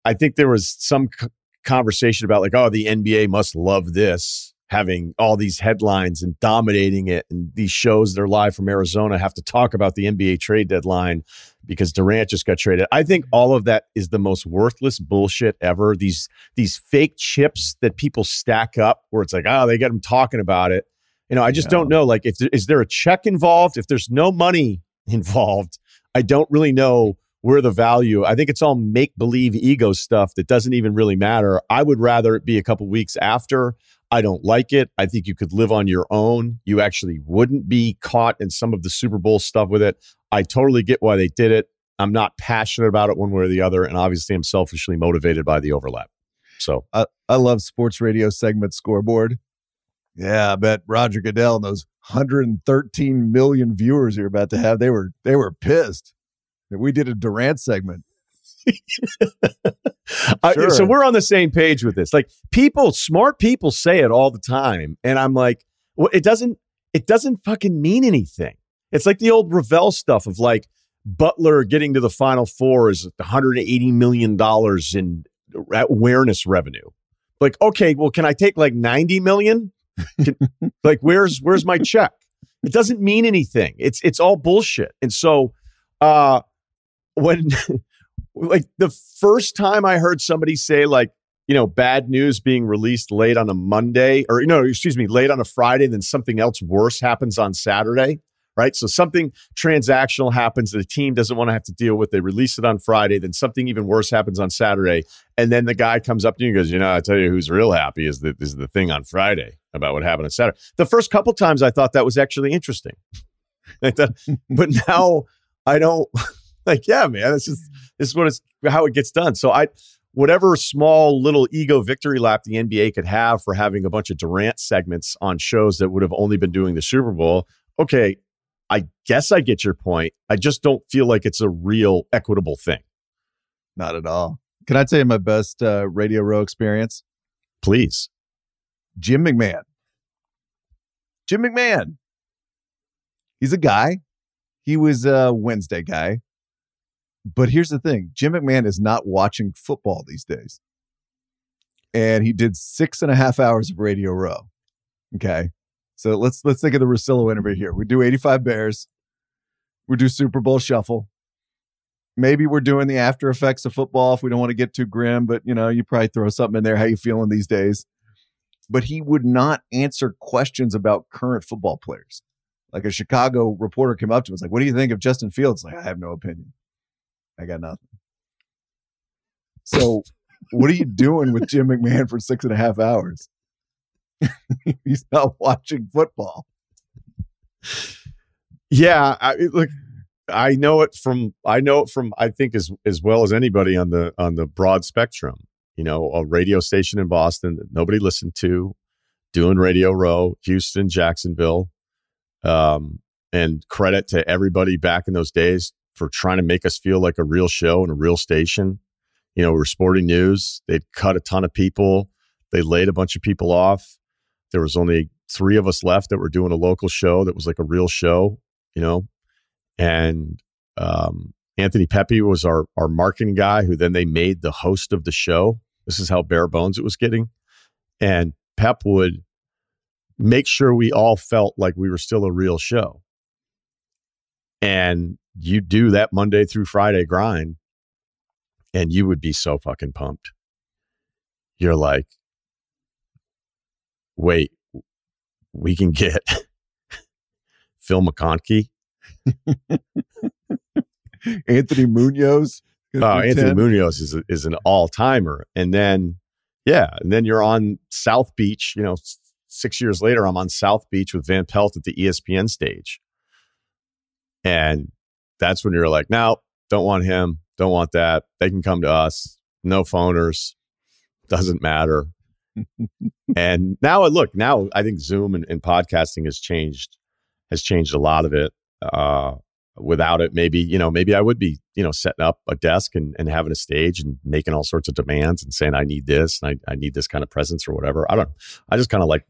I think there was some c- conversation about like, oh, the N B A must love this, having all these headlines and dominating it. And these shows that are live from Arizona have to talk about the N B A trade deadline because Durant just got traded. I think all of that is the most worthless bullshit ever. These these fake chips that people stack up where it's like, oh, they got them talking about it. You know, I just yeah. don't know. Like, if there, is there a check involved? If there's no money involved, I don't really know where the value. I think it's all make-believe ego stuff that doesn't even really matter. I would rather it be a couple weeks after. I don't like it. I think you could live on your own. You actually wouldn't be caught in some of the Super Bowl stuff with it. I totally get why they did it. I'm not passionate about it one way or the other, and obviously I'm selfishly motivated by the overlap. So I, I love sports radio segment Scoreboard. Yeah, I bet Roger Goodell and those one hundred thirteen million viewers you're about to have, they were they were pissed that we did a Durant segment. uh, sure. So we're on the same page with this. Like, people, smart people say it all the time, and I'm like, well, it doesn't, it doesn't fucking mean anything. It's like the old Ravel stuff of like Butler getting to the Final Four is one hundred eighty million dollars in awareness revenue. Like, okay, well, can I take like ninety million? Can, like, where's where's my check? It doesn't mean anything. It's it's all bullshit. And so, uh, when like the first time I heard somebody say like, you know, bad news being released late on a Monday, or you know, excuse me, late on a Friday, then something else worse happens on Saturday, right? So something transactional happens that a team doesn't want to have to deal with. They release it on Friday, then something even worse happens on Saturday, and then the guy comes up to you and goes, you know, I tell you who's real happy is the is the thing on Friday about what happened on Saturday. The first couple times I thought that was actually interesting, I thought, but now I don't. Like, yeah, man, this is this is what it's how it gets done. So I, whatever small little ego victory lap the N B A could have for having a bunch of Durant segments on shows that would have only been doing the Super Bowl. Okay, I guess I get your point. I just don't feel like it's a real equitable thing. Not at all. Can I tell you my best uh, Radio Row experience? Please. Jim McMahon. Jim McMahon. He's a guy. He was a Wednesday guy. But here's the thing. Jim McMahon is not watching football these days. And he did six and a half hours of Radio Row. Okay. So let's let's think of the Russillo interview here. We do eighty-five Bears. We do Super Bowl Shuffle. Maybe we're doing the after effects of football if we don't want to get too grim. But, you know, you probably throw something in there. How you feeling these days? But he would not answer questions about current football players. Like, a Chicago reporter came up to him and was like, what do you think of Justin Fields? Like, I have no opinion. I got nothing. So what are you doing with Jim McMahon for six and a half hours? He's not watching football. Yeah. I, look, I know it from, I know it from, I think as, as well as anybody on the, on the broad spectrum, you know, a radio station in Boston that nobody listened to, doing Radio Row, Houston, Jacksonville, um, and credit to everybody back in those days for trying to make us feel like a real show and a real station. You know, we're sporting news. They'd cut a ton of people. They laid a bunch of people off. There was only three of us left that were doing a local show that was like a real show, you know, and um, Anthony Pepe was our our marketing guy, who then they made the host of the show. This is how bare bones it was getting. And Pep would make sure we all felt like we were still a real show. And you do that Monday through Friday grind, and you would be so fucking pumped. You're like, wait, we can get Phil McConkey, Anthony Munoz. Oh, uh, Anthony Munoz is a, is an all-timer. And then, yeah, and then you're on South Beach. You know, s- six years later, I'm on South Beach with Van Pelt at the E S P N stage. And that's when you're like, no, don't want him. Don't want that. They can come to us. No phoners. Doesn't matter. And now, look, now I think Zoom and, and podcasting has changed, has changed a lot of it. Uh, without it, maybe, you know, maybe I would be, you know, setting up a desk and, and having a stage and making all sorts of demands and saying, I need this, and I, I need this kind of presence or whatever. I don't know. I just kind of like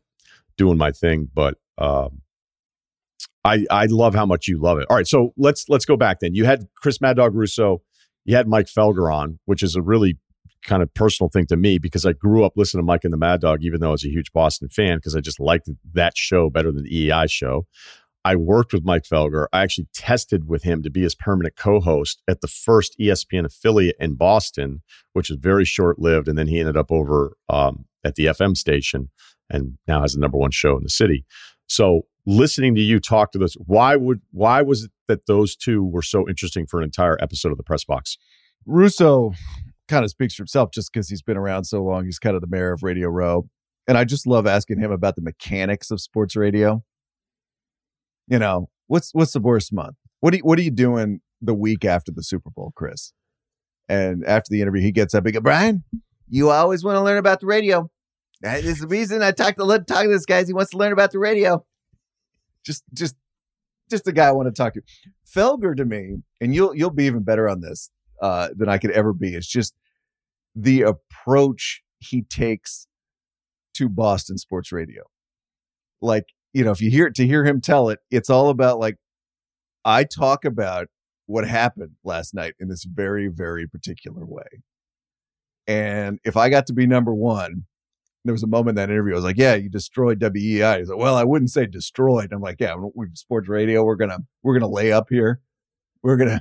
doing my thing, but um, I I love how much you love it. All right. So let's, let's go back then. You had Chris Mad Dog Russo. You had Mike Felger on, which is a really kind of personal thing to me because I grew up listening to Mike and the Mad Dog, even though I was a huge Boston fan, because I just liked that show better than the E E I show. I worked with Mike Felger. I actually tested with him to be his permanent co-host at the first E S P N affiliate in Boston, which was very short-lived. And then he ended up over um, at the F M station and now has the number one show in the city. So listening to you talk to those, why would why was it that those two were so interesting for an entire episode of the Press Box? Russo kind of speaks for himself just because he's been around so long. He's kind of the mayor of Radio Row. And I just love asking him about the mechanics of sports radio. You know, what's what's the worst month? What do you, what are you doing the week after the Super Bowl, Chris? And after the interview, he gets up and goes, Brian, you always want to learn about the radio. That is the reason I talk to talk to this guy. Is he wants to learn about the radio. Just just just the guy I want to talk to. Felger to me, and you'll you'll be even better on this uh, than I could ever be. It's just the approach he takes to Boston sports radio, like. You know, if you hear it, to hear him tell it, it's all about like, I talk about what happened last night in this very, very particular way. And if I got to be number one, there was a moment in that interview, I was like, yeah, you destroyed W E I. He's like, well, I wouldn't say destroyed. I'm like, yeah, we sports radio. We're going to, we're going to lay up here. We're going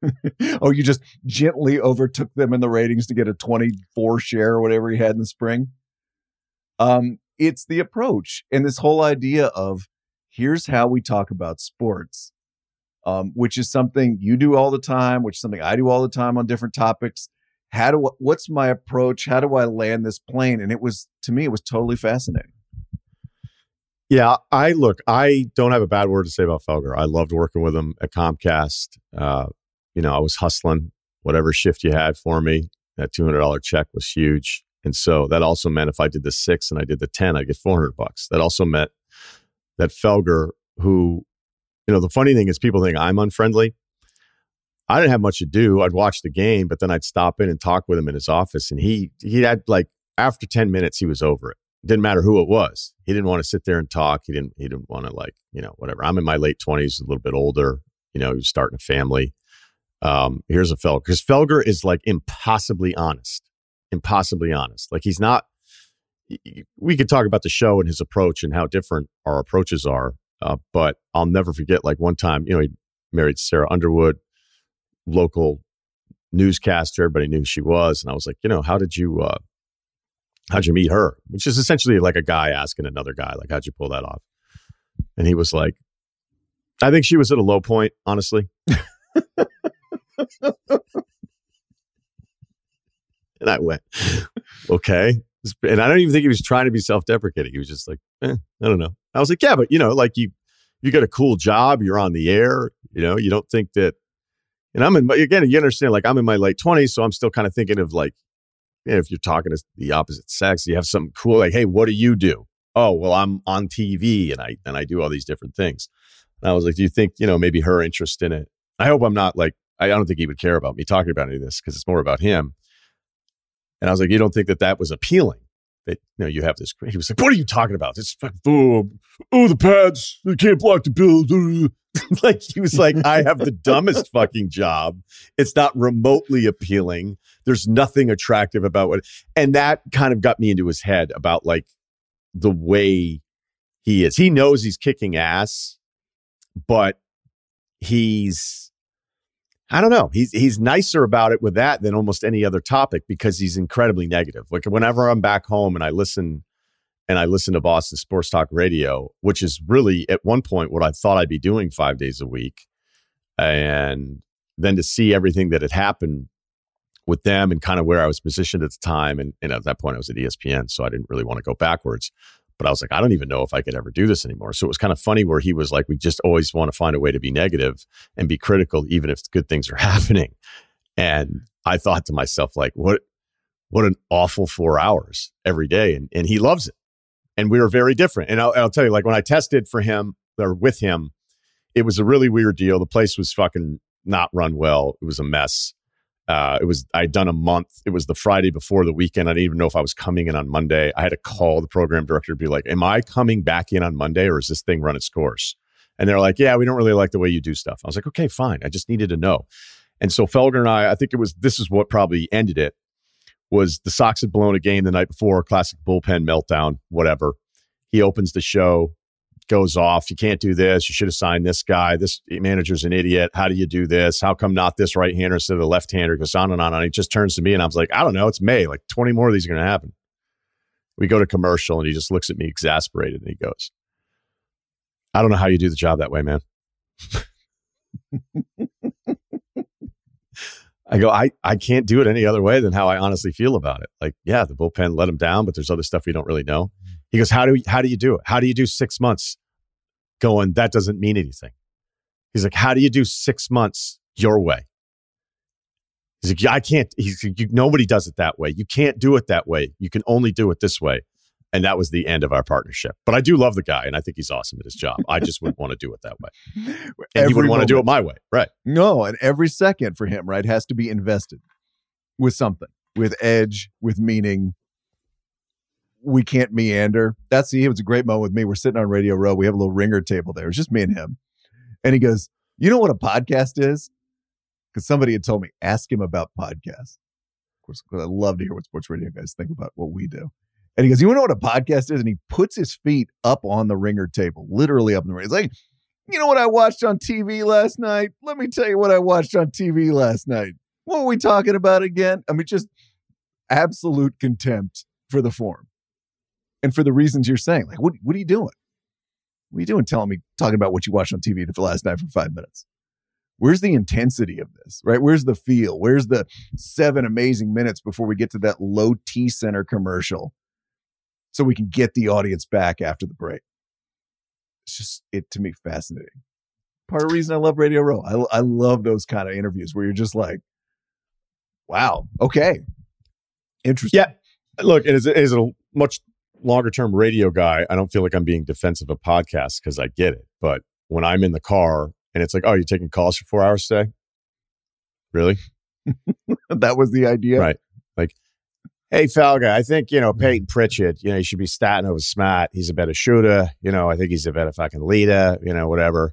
to, oh, you just gently overtook them in the ratings to get a twenty-four share or whatever he had in the spring. Um, It's the approach and this whole idea of here's how we talk about sports, um, which is something you do all the time, which is something I do all the time on different topics. How do what's my approach? How do I land this plane? And it was to me, it was totally fascinating. Yeah, I look, I don't have a bad word to say about Felger. I loved working with him at Comcast. Uh, you know, I was hustling whatever shift you had for me. That two hundred dollars check was huge. And so that also meant if I did the six and I did the ten, I get four hundred bucks. That also meant that Felger, who, you know, the funny thing is people think I'm unfriendly. I didn't have much to do. I'd watch the game, but then I'd stop in and talk with him in his office. And he, he had like, after ten minutes, he was over it. It didn't matter who it was. He didn't want to sit there and talk. He didn't, he didn't want to like, you know, whatever. I'm in my late twenties, a little bit older, you know, he was starting a family. Um, here's a Felger, because Felger is like impossibly honest. Impossibly honest. Like he's not, we could talk about the show and his approach and how different our approaches are. Uh, but I'll never forget, like one time, you know, he married Sarah Underwood, local newscaster. Everybody knew who she was. And I was like, you know, how did you, uh, how'd you meet her? Which is essentially like a guy asking another guy, like, how'd you pull that off? And he was like, I think she was at a low point, honestly. And I went, okay. And I don't even think he was trying to be self-deprecating. He was just like, eh, I don't know. I was like, yeah, but you know, like you, you got a cool job. You're on the air. You know, you don't think that, and I'm in, again, you understand, like I'm in my late twenties. So I'm still kind of thinking of like, you know, if you're talking to the opposite sex, you have something cool. Like, hey, what do you do? Oh, well, I'm on T V and I, and I do all these different things. And I was like, do you think, you know, maybe her interest in it? I hope I'm not like, I don't think he would care about me talking about any of this because it's more about him. And I was like, you don't think that that was appealing? That, you know, you have this. He was like, what are you talking about? This fucking boom. Oh, the pads. They can't block the bill. Like, he was like, I have the dumbest fucking job. It's not remotely appealing. There's nothing attractive about what. And that kind of got me into his head about like the way he is. He knows he's kicking ass, but he's, I don't know. He's, he's nicer about it with that than almost any other topic because he's incredibly negative. Like whenever I'm back home and I listen And I listen to Boston Sports Talk Radio, which is really at one point what I thought I'd be doing five days a week. And then to see everything that had happened with them and kind of where I was positioned at the time. And, and at that point I was at E S P N, so I didn't really want to go backwards. But I was like, I don't even know if I could ever do this anymore. So it was kind of funny where he was like, we just always want to find a way to be negative and be critical, even if good things are happening. And I thought to myself, like, what, what an awful four hours every day. And, and he loves it. And we were very different. And I'll, I'll tell you, like when I tested for him or with him, it was a really weird deal. The place was fucking not run well. It was a mess. Uh, it was, I'd done a month. It was the Friday before the weekend. I didn't even know if I was coming in on Monday. I had to call the program director to be like, am I coming back in on Monday or is this thing run its course? And they're like, yeah, we don't really like the way you do stuff. I was like, okay, fine. I just needed to know. And so Felger and I, I think it was, this is what probably ended it. Was the Sox had blown a game the night before, classic bullpen meltdown, whatever. He opens the show, goes off. You can't do this. You should have signed this guy. This manager's an idiot. How do you do this? How come not this right-hander instead of the left-hander? Goes on and on. And he just turns to me and I was like, I don't know. It's May. Like twenty more of these are going to happen. We go to commercial and he just looks at me exasperated and he goes, I don't know how you do the job that way, man. I go, I, I can't do it any other way than how I honestly feel about it. Like, yeah, the bullpen let him down, but there's other stuff we don't really know. He goes, how do we, how do you do it? How do you do six months going, that doesn't mean anything? He's like, how do you do six months your way? He's like, yeah, I can't. He's like, you, nobody does it that way. You can't do it that way. You can only do it this way. And that was the end of our partnership. But I do love the guy, and I think he's awesome at his job. I just wouldn't want to do it that way. And every he wouldn't want to do it my way, right? No, and every second for him, right, has to be invested with something, with edge, with meaning. We can't meander. That's the, it was a great moment with me. We're sitting on Radio Row. We have a little ringer table there. It's just me and him. And he goes, you know what a podcast is? Because somebody had told me, ask him about podcasts. Of course, I love to hear what sports radio guys think about what we do. And he goes, you want to know what a podcast is? And he puts his feet up on the ringer table, literally up in the ringer. He's like, you know what I watched on T V last night? Let me tell you what I watched on T V last night. What were we talking about again? I mean, just absolute contempt for the form and for the reasons you're saying. Like, what, what are you doing? What are you doing telling me, talking about what you watched on T V for last night for five minutes? Where's the intensity of this, right? Where's the feel? Where's the seven amazing minutes before we get to that low T-center commercial? So we can get the audience back after the break. It's just, it to me, fascinating. Part of the reason I love Radio Row. I, I love those kind of interviews where you're just like, wow, okay. Interesting. Yeah. Look, as as a much longer term radio guy, I don't feel like I'm being defensive of podcasts because I get it. But when I'm in the car and it's like, oh, you're taking calls for four hours today? Really? That was the idea. Right. Like, hey, Felga, I think, you know, Peyton Pritchett, you know, he should be starting over Smart. He's a better shooter. You know, I think he's a better fucking leader, you know, whatever.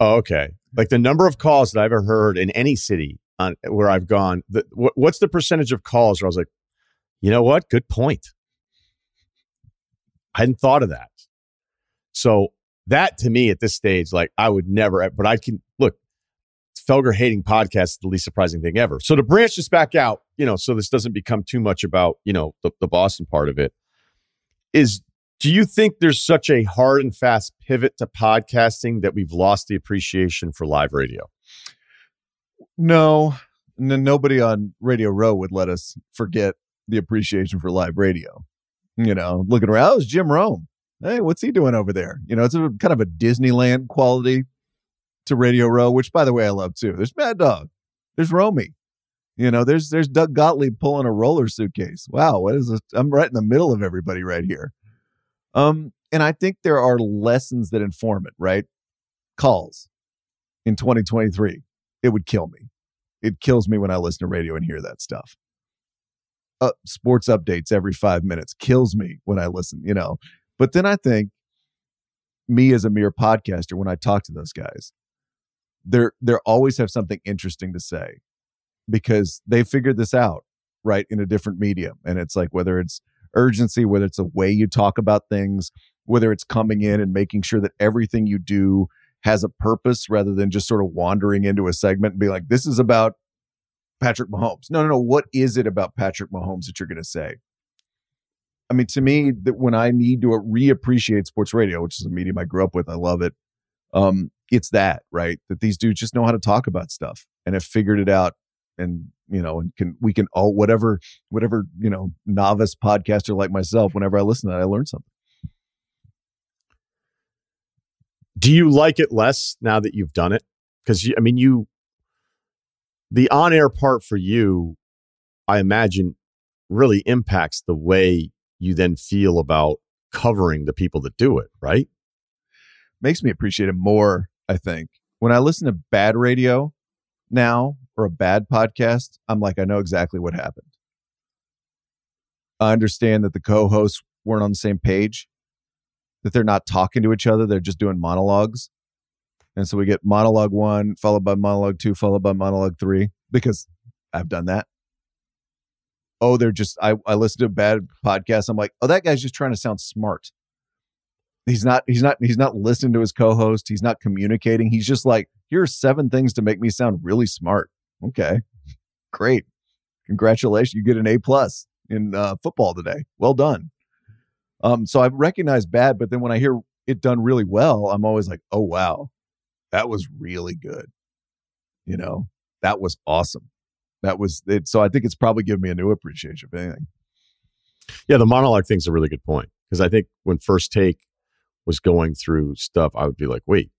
Oh, okay. Like the number of calls that I've ever heard in any city on where I've gone, the, wh- what's the percentage of calls where I was like, you know what? Good point. I hadn't thought of that. So that to me at this stage, like I would never, but I can look. Felger hating podcasts is the least surprising thing ever. So to branch this back out, you know, so this doesn't become too much about, you know, the, the Boston part of it is, do you think there's such a hard and fast pivot to podcasting that we've lost the appreciation for live radio? No, no nobody on Radio Row would let us forget the appreciation for live radio. You know, looking around, oh, it's Jim Rome. Hey, what's he doing over there? You know, it's a, kind of a Disneyland quality to Radio Row, which by the way I love too. There's Mad Dog, there's Romy, you know, there's there's Doug Gottlieb pulling a roller suitcase. Wow, what is this? I'm right in the middle of everybody right here. Um, and I think there are lessons that inform it. Right, calls in twenty twenty-three, it would kill me. It kills me when I listen to radio and hear that stuff. Uh, sports updates every five minutes kills me when I listen. You know, but then I think me as a mere podcaster when I talk to those guys. they're they're always have something interesting to say because they figured this out, right, in a different medium. And it's like, whether it's urgency, whether it's the way you talk about things, whether it's coming in and making sure that everything you do has a purpose rather than just sort of wandering into a segment and be like, this is about Patrick Mahomes. No, no, no. What is it about Patrick Mahomes that you're going to say? I mean, to me, that when I need to reappreciate sports radio, which is a medium I grew up with, I love it. Um, it's that, right? That these dudes just know how to talk about stuff and have figured it out. And, you know, and can, we can all, whatever, whatever, you know, novice podcaster like myself, whenever I listen to that, I learn something. Do you like it less now that you've done it? Because, I mean, you, the on-air part for you, I imagine, really impacts the way you then feel about covering the people that do it, right? Makes me appreciate it more, I think. When I listen to bad radio now or a bad podcast, I'm like, I know exactly what happened. I understand that the co-hosts weren't on the same page, that they're not talking to each other. They're just doing monologues. And so we get monologue one, followed by monologue two, followed by monologue three, because I've done that. Oh, they're just, I, I listen to a bad podcast. I'm like, oh, that guy's just trying to sound smart. He's not, he's not, he's not listening to his co-host. He's not communicating. He's just like, here are seven things to make me sound really smart. Okay, great. Congratulations. You get an A plus in uh, football today. Well done. Um, so I've recognized bad, but then when I hear it done really well, I'm always like, oh, wow, that was really good. You know, that was awesome. That was it. So I think it's probably given me a new appreciation of anything. Yeah, the monologue thing's a really good point, because I think when First Take was going through stuff, I would be like, wait,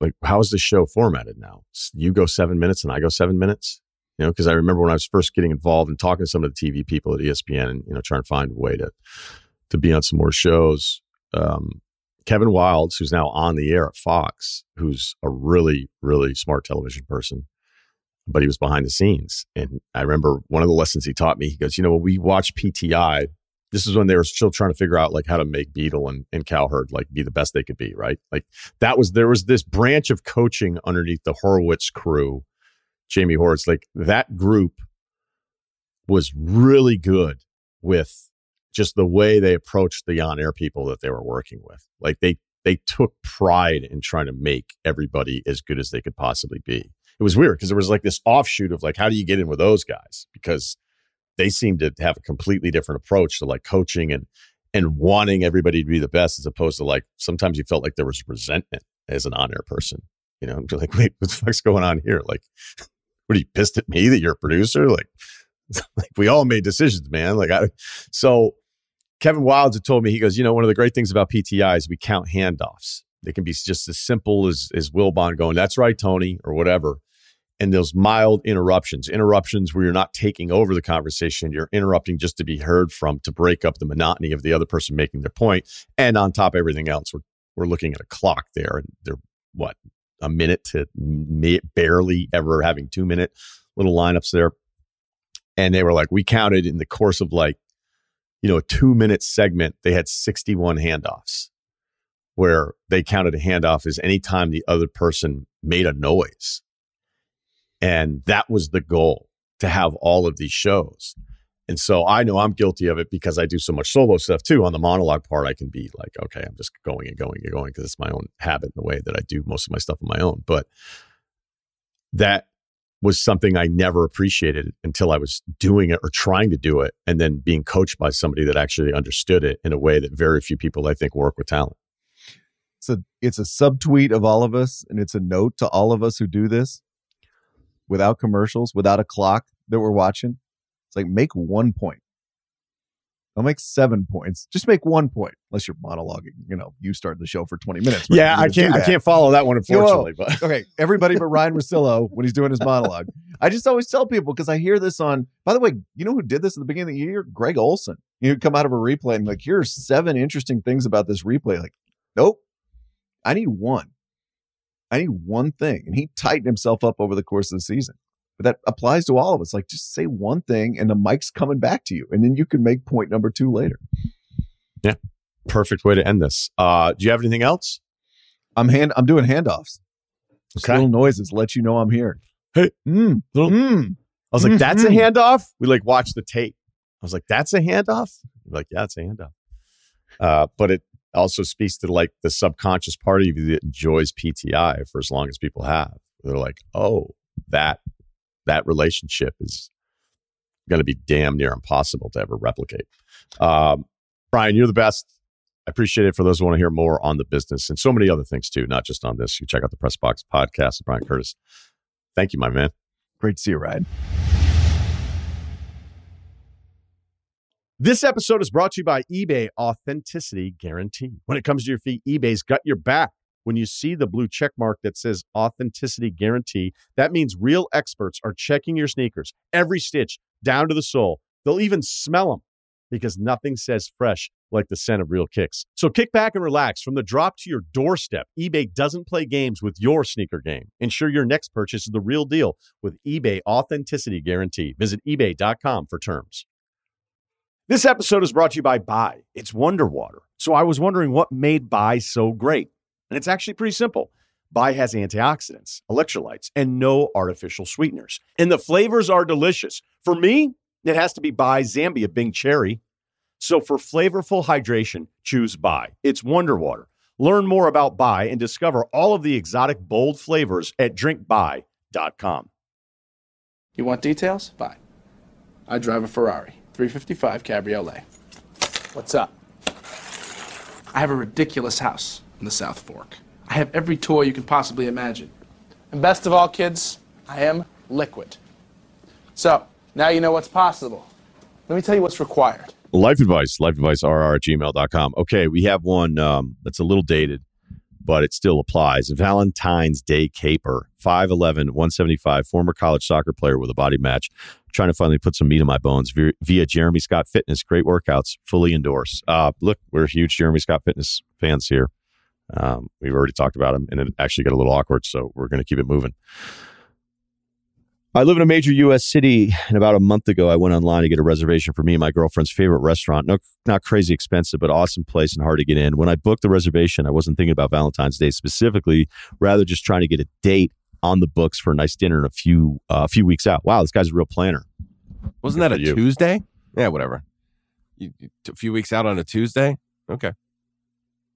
like, how is this show formatted now? You go seven minutes and I go seven minutes, you know, because I remember when I was first getting involved and talking to some of the T V people at E S P N and, you know, trying to find a way to to be on some more shows. Um, Kevin Wilds, who's now on the air at Fox, who's a really, really smart television person, but he was behind the scenes. And I remember one of the lessons he taught me, he goes, you know, when we watch P T I, this is when they were still trying to figure out like how to make Beetle and, and Cowherd like be the best they could be, right? Like that was, there was this branch of coaching underneath the Horowitz crew, Jamie Horowitz, like that group was really good with just the way they approached the on-air people that they were working with. Like they, they took pride in trying to make everybody as good as they could possibly be. It was weird because there was like this offshoot of like, how do you get in with those guys? Because they seem to have a completely different approach to like coaching and and wanting everybody to be the best, as opposed to like sometimes you felt like there was resentment as an on-air person. You know, you're like, wait, what the fuck's going on here? Like, what, are you pissed at me that you're a producer? Like, like we all made decisions, man. Like, I so Kevin Wilds had told me, he goes, you know, one of the great things about P T I is we count handoffs. They can be just as simple as, as Wilbon going, that's right, Tony, or whatever. And those mild interruptions, interruptions where you're not taking over the conversation, you're interrupting just to be heard from, to break up the monotony of the other person making their point. And on top of everything else, we're, we're looking at a clock there. And they're, what, a minute to ma- barely ever having two-minute little lineups there. And they were like, we counted in the course of like, you know, a two-minute segment, they had sixty-one handoffs, where they counted a handoff as any time the other person made a noise. And that was the goal, to have all of these shows. And so I know I'm guilty of it because I do so much solo stuff too. On the monologue part, I can be like, okay, I'm just going and going and going because it's my own habit and the way that I do most of my stuff on my own. But that was something I never appreciated until I was doing it or trying to do it, and then being coached by somebody that actually understood it in a way that very few people, I think, work with talent. It's a, it's a subtweet of all of us, and it's a note to all of us who do this without commercials, without a clock that we're watching. It's like, make one point. Don't make seven points. Just make one point, unless you're monologuing. You know, you started the show for twenty minutes. Right? Yeah, I can't I can't follow that one, unfortunately. Yo, but okay, everybody but Ryan Russillo when he's doing his monologue. I just always tell people, because I hear this on, by the way, you know who did this at the beginning of the year? Greg Olsen. You come out of a replay and like, here are seven interesting things about this replay. Like, nope, I need one. I need one thing. And he tightened himself up over the course of the season. But that applies to all of us. Like, just say one thing and the mic's coming back to you. And then you can make point number two later. Yeah. Perfect way to end this. Uh, do you have anything else? I'm hand. I'm doing handoffs. Just okay. little noises let you know I'm here. Hey, mm, little, mm. I was like, mm, that's mm. a handoff. We like watched the tape. I was like, that's a handoff. We're like, yeah, it's a handoff. Uh, but it also speaks to like the subconscious part of you that enjoys P T I for as long as people have. They're like, oh, that that relationship is going to be damn near impossible to ever replicate. Um, Bryan, you're the best. I appreciate it. For those who want to hear more on the business and so many other things too, not just on this, you check out the Press Box podcast with Bryan Curtis. Thank you, my man. Great to see you, Ryan. This episode is brought to you by eBay Authenticity Guarantee. When it comes to your feet, eBay's got your back. When you see the blue check mark that says Authenticity Guarantee, that means real experts are checking your sneakers, every stitch down to the sole. They'll even smell them, because nothing says fresh like the scent of real kicks. So kick back and relax. From the drop to your doorstep, eBay doesn't play games with your sneaker game. Ensure your next purchase is the real deal with eBay Authenticity Guarantee. Visit ebay dot com for terms. This episode is brought to you by Bai. It's Wonder Water. So I was wondering what made Bai so great. And it's actually pretty simple. Bai has antioxidants, electrolytes, and no artificial sweeteners. And the flavors are delicious. For me, it has to be Bai Zambia Bing Cherry. So for flavorful hydration, choose Bai. It's Wonder Water. Learn more about Bai and discover all of the exotic, bold flavors at drink bai dot com. You want details? Bai. I drive a Ferrari three fifty-five Cabriolet. What's up? I have a ridiculous house in the South Fork. I have every toy you can possibly imagine. And best of all, kids, I am liquid. So now you know what's possible. Let me tell you what's required. Life advice, life advice, r r at gmail dot com. Okay, we have one um, that's a little dated, but it still applies. A Valentine's Day caper, five eleven, one seventy-five, former college soccer player with a body match. Trying to finally put some meat in my bones via, via Jeremy Scott Fitness. Great workouts, fully endorse. Uh, look, we're huge Jeremy Scott Fitness fans here. Um, we've already talked about him, and it actually got a little awkward, so we're going to keep it moving. I live in a major U S city, and about a month ago, I went online to get a reservation for me and my girlfriend's favorite restaurant. No, not crazy expensive, but awesome place and hard to get in. When I booked the reservation, I wasn't thinking about Valentine's Day specifically, rather just trying to get a date on the books for a nice dinner in a few uh, few weeks out. Wow, this guy's a real planner. Wasn't that a you. Tuesday? Yeah, whatever. You, you, a few weeks out on a Tuesday? Okay.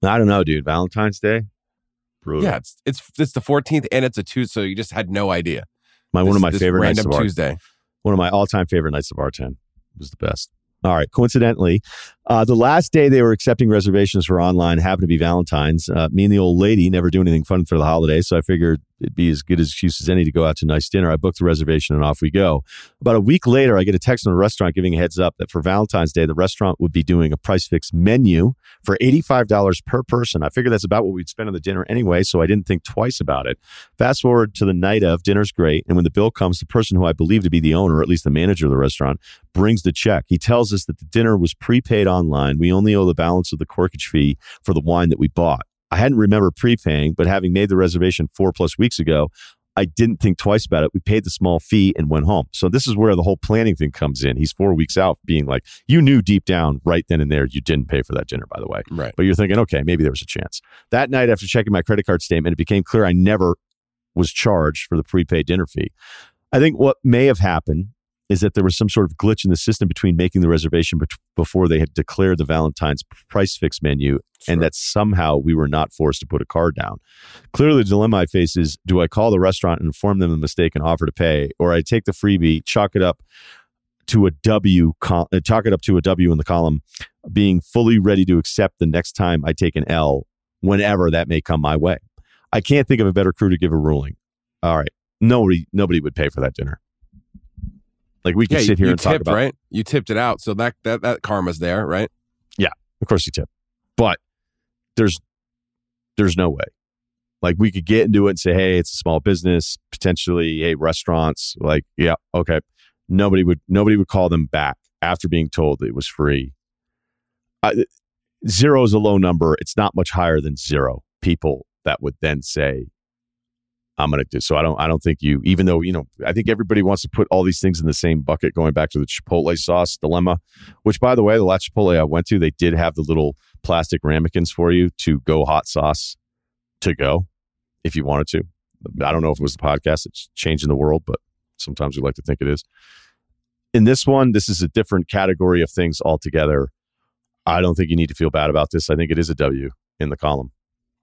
I don't know, dude. Valentine's Day? Brutal. Yeah, it's, it's, it's the fourteenth, and it's a Tuesday, so you just had no idea. My this, one of my favorite nights of Tuesday. Art, one of my all-time favorite nights of R ten was the best. All right. Coincidentally, uh, the last day they were accepting reservations for online happened to be Valentine's. Uh, me and the old lady never do anything fun for the holiday, so I figured it'd be as good an excuse as any to go out to a nice dinner. I booked the reservation and off we go. About a week later, I get a text from the restaurant giving a heads up that for Valentine's Day, the restaurant would be doing a price fix menu for eighty-five dollars per person. I figured that's about what we'd spend on the dinner anyway, so I didn't think twice about it. Fast forward to the night of, dinner's great, and when the bill comes, the person who I believe to be the owner, or at least the manager of the restaurant, brings the check. He tells us that the dinner was prepaid online. We only owe the balance of the corkage fee for the wine that we bought. I hadn't remembered prepaying, but having made the reservation four plus weeks ago, I didn't think twice about it. We paid the small fee and went home. So this is where the whole planning thing comes in. He's four weeks out being like, you knew deep down right then and there you didn't pay for that dinner, by the way. Right. But you're thinking, okay, maybe there was a chance. That night after checking my credit card statement, it became clear I never was charged for the prepaid dinner fee. I think what may have happened is that there was some sort of glitch in the system between making the reservation bet- before they had declared the Valentine's price fix menu, sure, and that somehow we were not forced to put a card down. Clearly, the dilemma I face is, do I call the restaurant and inform them of the mistake and offer to pay, or I take the freebie, chalk it up to a W, col- uh, chalk it up to a W in the column, being fully ready to accept the next time I take an L, whenever that may come my way. I can't think of a better crew to give a ruling. All right, nobody, nobody would pay for that dinner. Like we could yeah, sit here you, you and tipped, talk about right? You tipped it out, so that that that karma's there, right? Yeah, of course you tip, but there's there's no way. Like we could get into it and say, hey, it's a small business, potentially, hey, restaurants. Like, yeah, okay, nobody would nobody would call them back after being told it was free. Uh, zero is a low number; it's not much higher than zero. People that would then say, I'm going to do. So I don't, I don't think you, even though, you know, I think everybody wants to put all these things in the same bucket, going back to the Chipotle sauce dilemma, which by the way, the last Chipotle I went to, they did have the little plastic ramekins for you to go hot sauce to go if you wanted to. I don't know if it was the podcast that's changing the world, but sometimes we like to think it is. In this one, this is a different category of things altogether. I don't think you need to feel bad about this. I think it is a W in the column.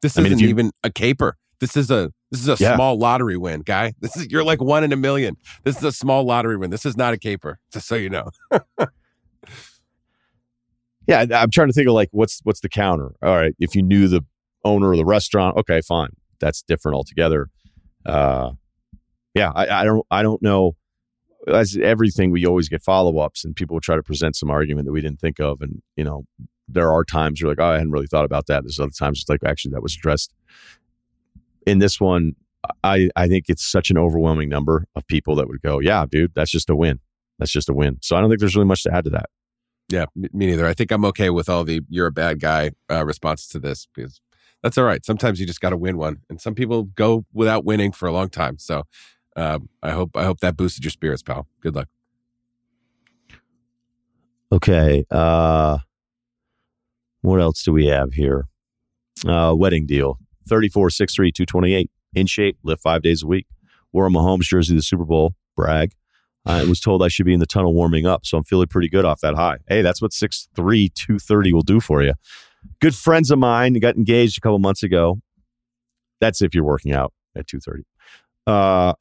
This I isn't mean, you, even a caper. This is a this is a yeah. small lottery win, guy. This is you're like one in a million. This is a small lottery win. This is not a caper, just so you know. Yeah, I'm trying to think of like what's what's the counter. All right, if you knew the owner of the restaurant, okay, fine, that's different altogether. Uh, yeah, I, I don't I don't know. As everything, we always get follow ups, and people will try to present some argument that we didn't think of. And you know, there are times you're like, oh, I hadn't really thought about that. There's other times it's like, actually, that was addressed. In this one, I I think it's such an overwhelming number of people that would go, yeah, dude, that's just a win. That's just a win. So I don't think there's really much to add to that. Yeah, me neither. I think I'm okay with all the "you're a bad guy" uh, responses to this, because that's all right. Sometimes you just got to win one, and some people go without winning for a long time. So um, I hope I hope that boosted your spirits, pal. Good luck. Okay, uh, what else do we have here? Uh, wedding deal: thirty-four, six-three, two twenty-eight. In shape, lift five days a week. Wore a Mahomes jersey to the Super Bowl. Brag. I was told I should be in the tunnel warming up, so I'm feeling pretty good off that high. Hey, that's what six three, two thirty will do for you. Good friends of mine got engaged a couple months ago. That's if you're working out at two thirty. Uh,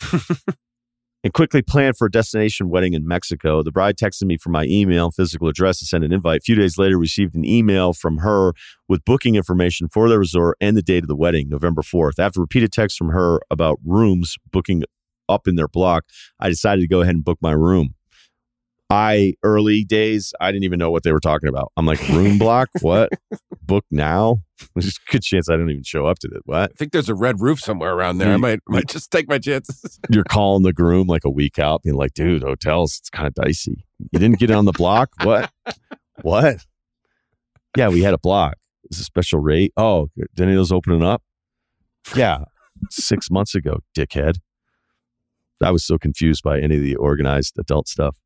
and quickly planned for a destination wedding in Mexico. The bride texted me from my email and physical address to send an invite. A few days later, received an email from her with booking information for the resort and the date of the wedding, November fourth. After repeated texts from her about rooms booking up in their block, I decided to go ahead and book my room. I, early days, I didn't even know what they were talking about. I'm like, room block? What? Book now? There's a good chance I didn't even show up to it. What? I think there's a red roof somewhere around there. I might I might just take my chances. You're calling the groom like a week out, being like, dude, hotels, it's kind of dicey. You didn't get on the block? What? What? Yeah, we had a block. It's a special rate. Oh, Daniel's opening up? Yeah, six months ago, dickhead. I was so confused by any of the organized adult stuff.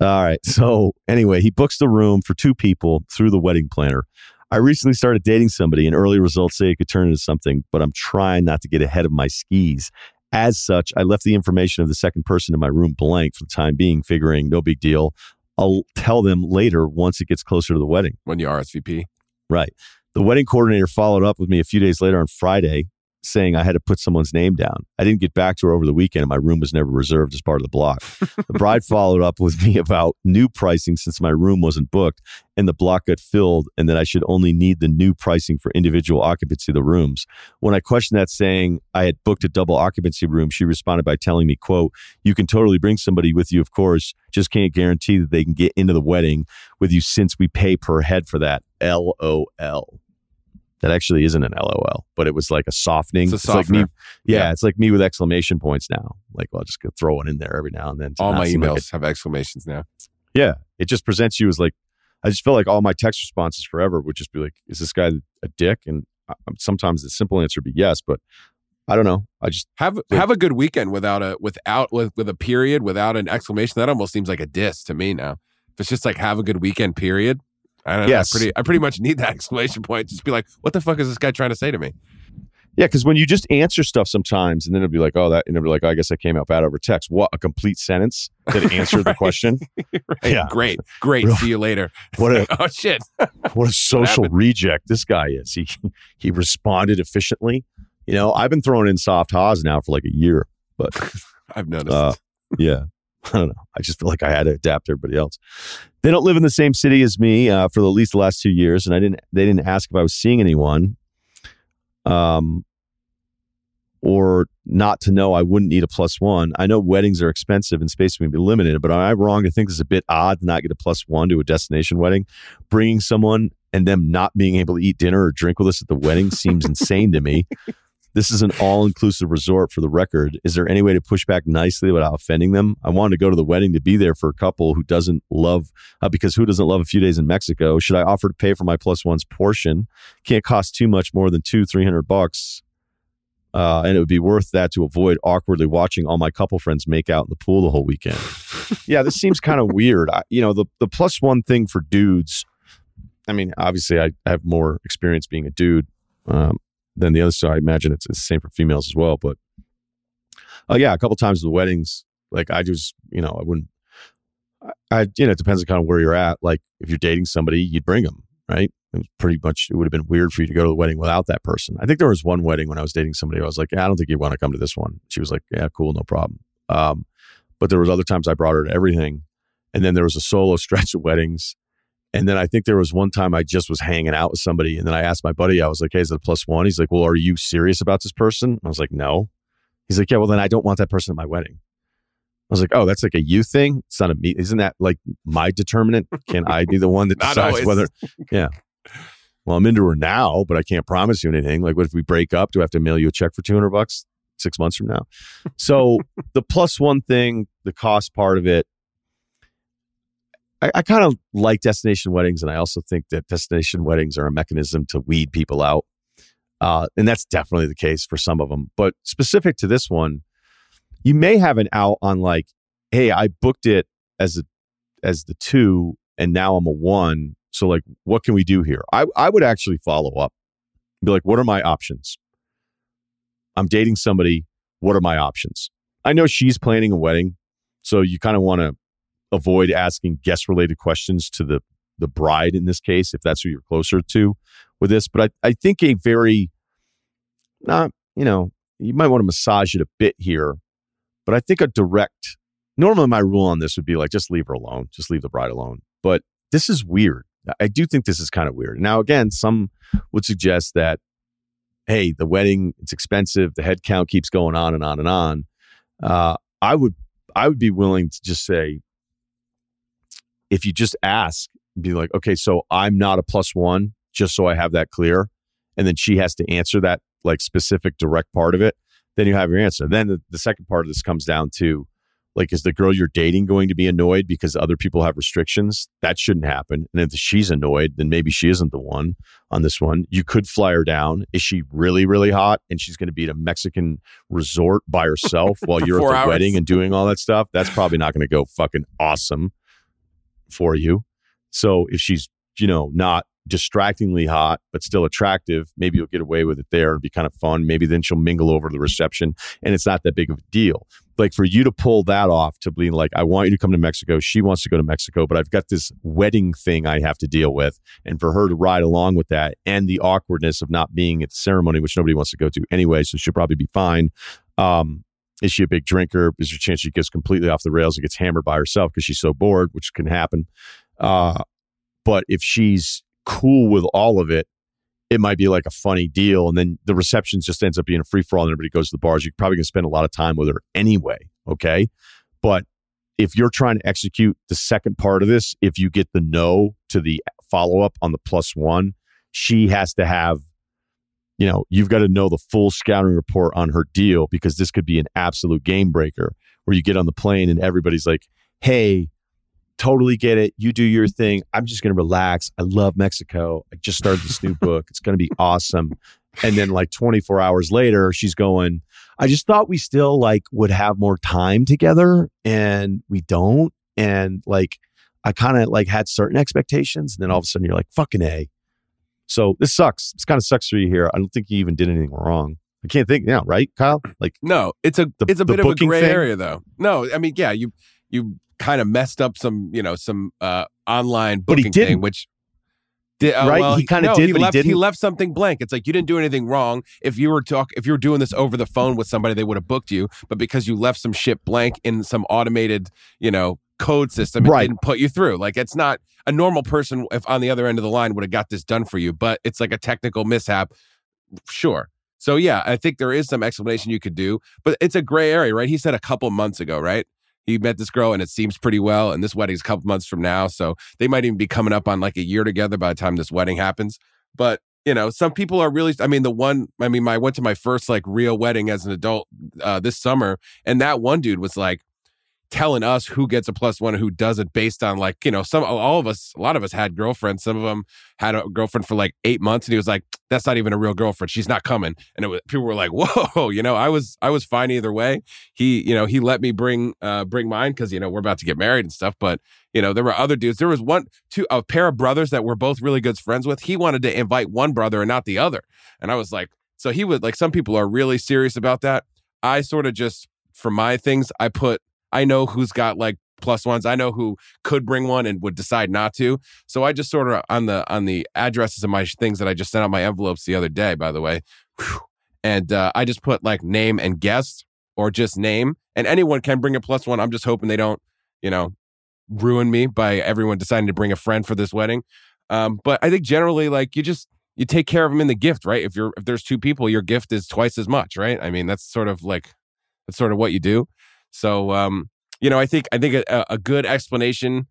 All right. So anyway, he books the room for two people through the wedding planner. I recently started dating somebody, and early results say it could turn into something, but I'm trying not to get ahead of my skis. As such, I left the information of the second person in my room blank for the time being, figuring no big deal. I'll tell them later once it gets closer to the wedding. When you R S V P. Right. The wedding coordinator followed up with me a few days later on Friday, saying I had to put someone's name down. I didn't get back to her over the weekend, and my room was never reserved as part of the block. The bride followed up with me about new pricing since my room wasn't booked and the block got filled, and that I should only need the new pricing for individual occupancy of the rooms. When I questioned that, saying I had booked a double occupancy room, she responded by telling me, quote, "You can totally bring somebody with you, of course, just can't guarantee that they can get into the wedding with you since we pay per head for that. L O L. That actually isn't an L O L, but it was like a softening. It's, a it's like me, yeah, yeah, it's like me with exclamation points now. Like, well, I'll just go throw one in there every now and then. All my emails like a, have exclamations now. Yeah, it just presents you as like, I just feel like all my text responses forever would just be like, is this guy a dick? And I, sometimes the simple answer would be yes, but I don't know. I just have like, have a good weekend without a without with, with a period, without an exclamation. That almost seems like a diss to me now. If it's just like have a good weekend, period. I don't yes. know. I pretty, I pretty much need that exclamation point. Just be like, what the fuck is this guy trying to say to me? Yeah, because when you just answer stuff sometimes, and then it'll be like, oh, that, and it'll be like, oh, I guess I came out bad over text. What, a complete sentence that answered right. the question? Right. Yeah. Great, great. Real. See you later. What a, oh, shit. What a social what reject this guy is. He he responded efficiently. You know, I've been throwing in soft haws now for like a year, but I've noticed. Uh, yeah. I don't know. I just feel like I had to adapt to everybody else. They don't live in the same city as me uh, for at least the last two years, and I didn't. They didn't ask if I was seeing anyone, um, or not to know I wouldn't need a plus one. I know weddings are expensive and space may be limited, but am I wrong to think this is a bit odd to not get a plus one to a destination wedding? Bringing someone and them not being able to eat dinner or drink with us at the wedding seems insane to me. This is an all-inclusive resort for the record. Is there any way to push back nicely without offending them? I wanted to go to the wedding to be there for a couple who doesn't love, uh, because who doesn't love a few days in Mexico? Should I offer to pay for my plus one's portion? Can't cost too much more than two, three hundred bucks. Uh, and it would be worth that to avoid awkwardly watching all my couple friends make out in the pool the whole weekend. Yeah, this seems kind of weird. I, you know, the, the plus one thing for dudes, I mean, obviously I have more experience being a dude. Um, Then the other side, I imagine it's the same for females as well. But Uh, yeah, a couple times at the weddings. Like I just, you know, I wouldn't. I, you know, it depends on kind of where you're at. Like if you're dating somebody, you'd bring them, right? It was pretty much, it would have been weird for you to go to the wedding without that person. I think there was one wedding when I was dating somebody, I was like, yeah, I don't think you want to come to this one. She was like, yeah, cool, no problem. Um, but there was other times I brought her to everything. And then there was a solo stretch of weddings. And then I think there was one time I just was hanging out with somebody. And then I asked my buddy, I was like, hey, is it a plus one? He's like, well, are you serious about this person? I was like, no. He's like, yeah, well, then I don't want that person at my wedding. I was like, oh, that's like a you thing? It's not a me. Isn't that like my determinant? Can I be the one that decides whether? Yeah. Well, I'm into her now, but I can't promise you anything. Like, what if we break up? Do I have to mail you a check for two hundred bucks six months from now? So the plus one thing, the cost part of it, I, I kind of like destination weddings. And I also think that destination weddings are a mechanism to weed people out. Uh, and that's definitely the case for some of them. But specific to this one, you may have an out on like, hey, I booked it as a as the two and now I'm a one. So like, what can we do here? I, I would actually follow up and be like, what are my options? I'm dating somebody. What are my options? I know she's planning a wedding. So you kind of want to avoid asking guest related questions to the, the bride in this case, if that's who you're closer to with this. But I, I think a very, not, you know, you might want to massage it a bit here. But I think a direct, normally my rule on this would be like, just leave her alone. Just leave the bride alone. But this is weird. I do think this is kind of weird. Now, again, some would suggest that, hey, the wedding, it's expensive. The head count keeps going on and on and on. Uh, I would I would be willing to just say, if you just ask, be like, okay, so I'm not a plus one, just so I have that clear. And then she has to answer that like specific direct part of it. Then you have your answer. Then the, the second part of this comes down to, like, is the girl you're dating going to be annoyed because other people have restrictions? That shouldn't happen. And if she's annoyed, then maybe she isn't the one on this one. You could fly her down. Is she really, really hot? And she's going to be at a Mexican resort by herself while you're at the hours. Wedding and doing all that stuff. That's probably not going to go fucking awesome for you. So if she's, you know, not distractingly hot but still attractive, maybe you'll get away with it there and be kind of fun. Maybe then she'll mingle over the reception and it's not that big of a deal. Like for you to pull that off, to be like, I want you to come to Mexico, she wants to go to Mexico, but I've got this wedding thing I have to deal with, and for her to ride along with that and the awkwardness of not being at the ceremony, which nobody wants to go to anyway, so she'll probably be fine. Um is she a big drinker? Is there a chance she goes completely off the rails and gets hammered by herself because she's so bored, which can happen? Uh but if she's cool with all of it, it might be like a funny deal. And then the reception just ends up being a free for all and everybody goes to the bars. You're probably going to spend a lot of time with her anyway. Okay. But if you're trying to execute the second part of this, if you get the no to the follow up on the plus one, she has to have, you know, you've got to know the full scouting report on her deal, because this could be an absolute game breaker where you get on the plane and everybody's like, hey, totally get it. You do your thing. I'm just going to relax. I love Mexico. I just started this new book. It's going to be awesome. And then like twenty-four hours later, she's going, I just thought we still like would have more time together and we don't. And like, I kind of like had certain expectations. And then all of a sudden you're like, fucking A. So this sucks. This kind of sucks for you here. I don't think you even did anything wrong. I can't think now, right, Kyle? Like, no, it's a, the, it's a bit of a gray thing. Area though. No, I mean, yeah, you, you, kind of messed up some, you know, some uh, online booking thing, which did uh, right. Well, he kind of no, did. He, but left, he, didn't. He left something blank. It's like you didn't do anything wrong. If you were talk, if you were doing this over the phone with somebody, they would have booked you. But because you left some shit blank in some automated, you know, code system, it right. didn't put you through. Like it's not a normal person. If on the other end of the line would have got this done for you, but it's like a technical mishap. Sure. So yeah, I think there is some explanation you could do, but it's a gray area, right? He said a couple months ago, right? He met this girl and it seems pretty well. And this wedding's a couple months from now. So they might even be coming up on like a year together by the time this wedding happens. But, you know, some people are really, I mean, the one, I mean, my, I went to my first like real wedding as an adult uh, this summer. And that one dude was like telling us who gets a plus one and who doesn't based on like, you know, some, all of us, a lot of us had girlfriends. Some of them had a girlfriend for like eight months. And he was like, that's not even a real girlfriend. She's not coming. And it was, people were like, whoa, you know, I was, I was fine either way. He, you know, he let me bring, uh, bring mine. Cause you know, we're about to get married and stuff, but you know, there were other dudes. There was one, two, a pair of brothers that we're both really good friends with. He wanted to invite one brother and not the other. And I was like, so he was like, some people are really serious about that. I sort of just for my things, I put, I know who's got like plus ones. I know who could bring one and would decide not to. So I just sort of on the, on the addresses of my things that I just sent out my envelopes the other day, by the way. Whew. And uh, I just put like name and guest or just name, and anyone can bring a plus one. I'm just hoping they don't, you know, ruin me by everyone deciding to bring a friend for this wedding. Um, but I think generally like you just, you take care of them in the gift, right? If you're, if there's two people, your gift is twice as much, right? I mean, that's sort of like, that's sort of what you do. So, um, you know, I think, I think a, a good explanation,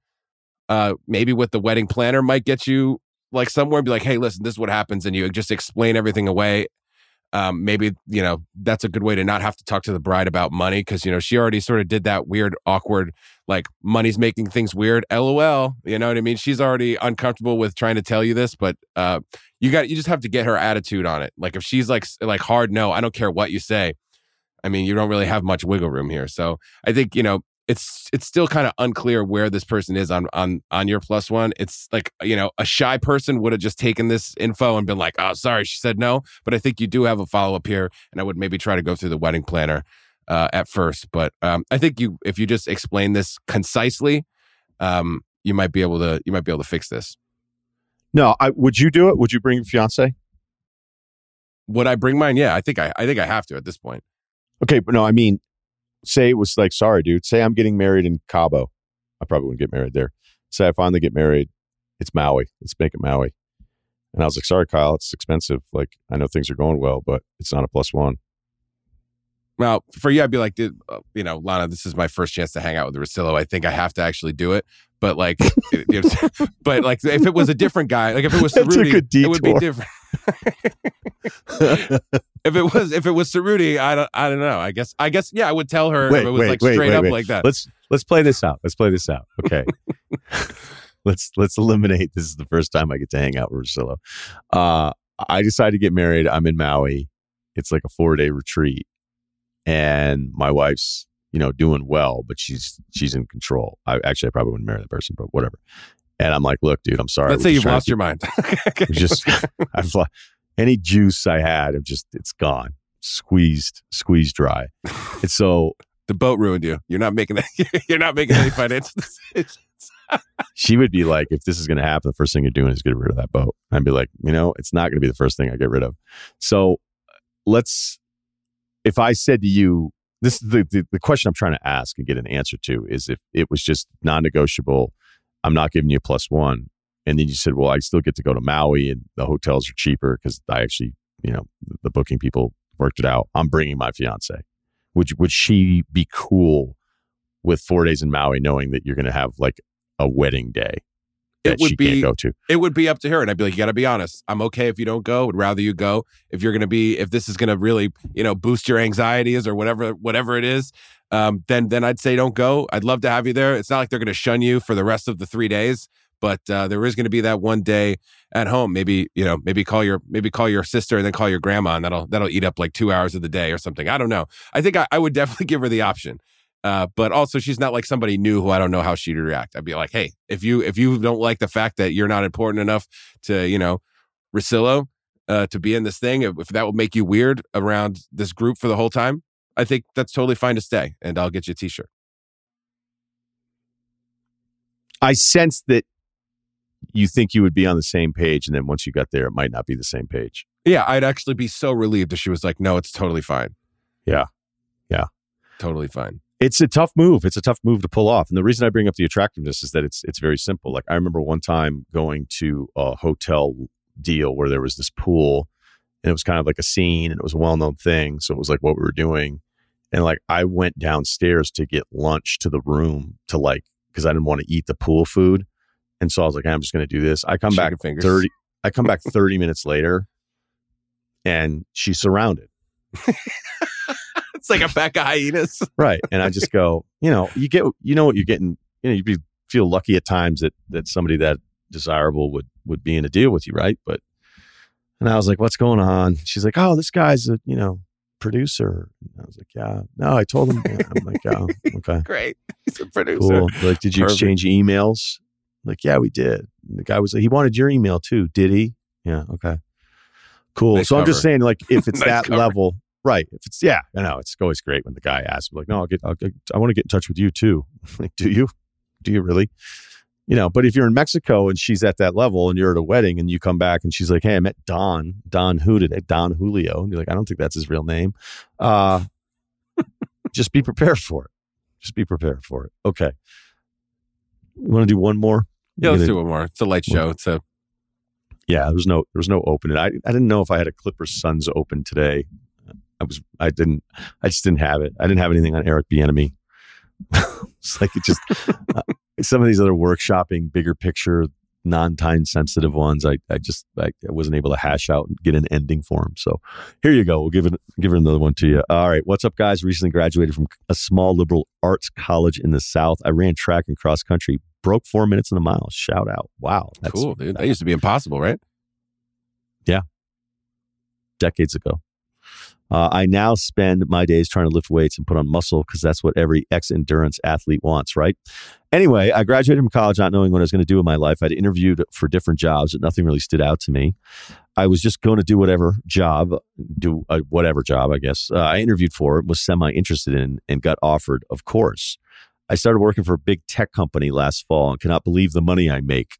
uh, maybe with the wedding planner might get you like somewhere and be like, hey, listen, this is what happens. And you just explain everything away. Um, maybe, you know, that's a good way to not have to talk to the bride about money. Cause you know, she already sort of did that weird, awkward, like money's making things weird. LOL. You know what I mean? She's already uncomfortable with trying to tell you this, but, uh, you got, you just have to get her attitude on it. Like if she's like, like hard, no, I don't care what you say. I mean, you don't really have much wiggle room here. So I think, you know, it's, it's still kind of unclear where this person is on, on, on your plus one. It's like, you know, a shy person would have just taken this info and been like, oh, sorry, she said no. But I think you do have a follow-up here, and I would maybe try to go through the wedding planner uh, at first. But um, I think you, if you just explain this concisely, um, you might be able to, you might be able to fix this. No, I, would you do it? Would you bring your fiance? Would I bring mine? Yeah, I think I, I think I have to at this point. Okay, but no, I mean, say it was like, sorry, dude, say I'm getting married in Cabo. I probably wouldn't get married there. Say I finally get married. It's Maui. Let's make it Maui. And I was like, sorry, Kyle, it's expensive. Like, I know things are going well, but it's not a plus one. Well, for you, I'd be like, dude, you know, Lana, this is my first chance to hang out with Russillo. I think I have to actually do it. But like, it, it, but like, if it was a different guy, like if it was Cerruti, it would be different. if it was, if it was Cerruti, I don't, I don't know. I guess, I guess, yeah, I would tell her wait, if it was wait, like wait, straight wait, up wait. like that. Let's let's play this out. Let's play this out. Okay, let's let's eliminate. This is the first time I get to hang out with Russillo. Uh, I decide to get married. I'm in Maui. It's like a four day retreat. And my wife's, you know, doing well, but she's she's in control. I actually I probably wouldn't marry that person, but whatever. And I'm like, look, dude, I'm sorry. Let's say you've lost your mind. just I've lost any juice I had. I'm just it's gone, squeezed, squeezed dry. And so the boat ruined you. You're not making that. You're not making any financial decisions. She would be like, if this is going to happen, the first thing you're doing is get rid of that boat. I'd be like, you know, it's not going to be the first thing I get rid of. So let's. If I said to you, this is the, the, the question I'm trying to ask and get an answer to is if it was just non-negotiable, I'm not giving you a plus one. And then you said, well, I still get to go to Maui and the hotels are cheaper because I actually, you know, the booking people worked it out. I'm bringing my fiance. Would, would she be cool with four days in Maui knowing that you're going to have like a wedding day? That it would she be, can't go to. It would be up to her. And I'd be like, you got to be honest. I'm okay if you don't go. Would rather you go. If you're going to be, if this is going to really, you know, boost your anxieties or whatever, whatever it is, um, then, then I'd say don't go. I'd love to have you there. It's not like they're going to shun you for the rest of the three days, but uh, there is going to be that one day at home. Maybe, you know, maybe call your, maybe call your sister and then call your grandma and that'll, that'll eat up like two hours of the day or something. I don't know. I think I, I would definitely give her the option. Uh, but also she's not like somebody new who I don't know how she'd react. I'd be like, hey, if you, if you don't like the fact that you're not important enough to, you know, Russillo, uh, to be in this thing, if, if that will make you weird around this group for the whole time, I think that's totally fine to stay and I'll get you a t-shirt. I sense that you think you would be on the same page. And then once you got there, it might not be the same page. Yeah. I'd actually be so relieved if she was like, no, it's totally fine. Yeah. Yeah. Totally fine. It's a tough move. It's a tough move to pull off. And the reason I bring up the attractiveness is that it's it's very simple. Like I remember one time going to a hotel deal where there was this pool and it was kind of like a scene and it was a well-known thing. So it was like what we were doing. And like I went downstairs to get lunch to the room to like, because I didn't want to eat the pool food. And so I was like, hey, I'm just going to do this. I come Chicken back fingers. thirty I come back thirty minutes later and she's surrounded. It's like a pack of hyenas. Right. And I just go, you know, you get, you know what you're getting, you know, you'd be feel lucky at times that, that somebody that desirable would, would be in a deal with you. Right. But, and I was like, what's going on? She's like, oh, this guy's a, you know, producer. And I was like, yeah, no, I told him, yeah. I'm like, oh, okay. Great. He's a producer. Cool. Like, did you Perfect. exchange emails? I'm like, yeah, we did. And the guy was like, he wanted your email too. Did he? Yeah. Okay. Cool. Nice so cover. I'm just saying like, if it's nice that cover. level, Right. If it's, yeah, I know. It's always great when the guy asks, like, no, I'll get, I'll get I want to get in touch with you too. Like, do you? Do you really? You know, but if you're in Mexico and she's at that level and you're at a wedding and you come back and she's like, hey, I met Don, Don who today? Don Julio. And you're like, I don't think that's his real name. Uh, just be prepared for it. Just be prepared for it. Okay. You want to do one more? Yeah, let's do one more. It's a light show. It's a. Yeah, there was no, there was no open. And I, I didn't know if I had a Clippers Suns open today. I was, I didn't, I just didn't have it. I didn't have anything on Eric Bieniemy. It's like it just uh, some of these other workshopping, bigger picture, non-time sensitive ones. I, I just, I, I wasn't able to hash out and get an ending for them. So here you go. We'll give it, give it another one to you. All right, what's up, guys? Recently graduated from a small liberal arts college in the South. I ran track and cross country. Broke four minutes in a mile. Shout out. Wow. That's cool, dude. That used to be impossible, right? Yeah. Decades ago. Uh, I now spend my days trying to lift weights and put on muscle because that's what every ex-endurance athlete wants, right? Anyway, I graduated from college not knowing what I was going to do in my life. I'd interviewed for different jobs, but nothing really stood out to me. I was just going to do whatever job, do uh, whatever job, I guess. Uh, I interviewed for, was semi-interested in, and got offered, of course. I started working for a big tech company last fall and cannot believe the money I make.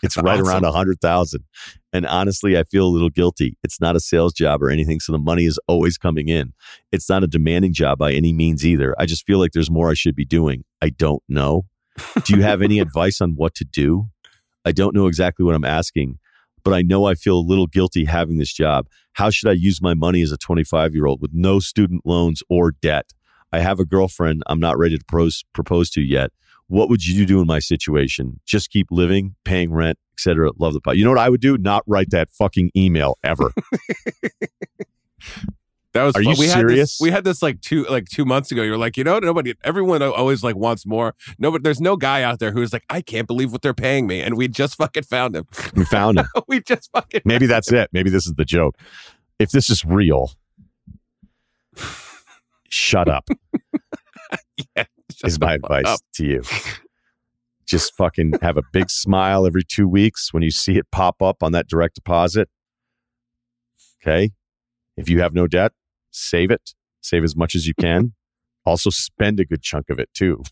It's right awesome. Around one hundred thousand dollars. And honestly, I feel a little guilty. It's not a sales job or anything, so the money is always coming in. It's not a demanding job by any means either. I just feel like there's more I should be doing. I don't know. Do you have any advice on what to do? I don't know exactly what I'm asking, but I know I feel a little guilty having this job. How should I use my money as a twenty-five-year-old with no student loans or debt? I have a girlfriend I'm not ready to pros- propose to yet. What would you do in my situation? Just keep living, paying rent, et cetera. Love the pot. You know what I would do? Not write that fucking email ever. That was. Are fun. You we serious? Had this, we had this like two like two months ago. You were like, you know, nobody. Everyone always like wants more. No, but there's no guy out there who's like, I can't believe what they're paying me, and we just fucking found him. We found him. we just fucking. Maybe that's him. It. Maybe this is the joke. If this is real. Shut up. Yeah, is my advice up. To you. Just fucking have a big smile every two weeks when you see it pop up on that direct deposit. Okay. If you have no debt, save it. Save as much as you can. Also spend a good chunk of it too.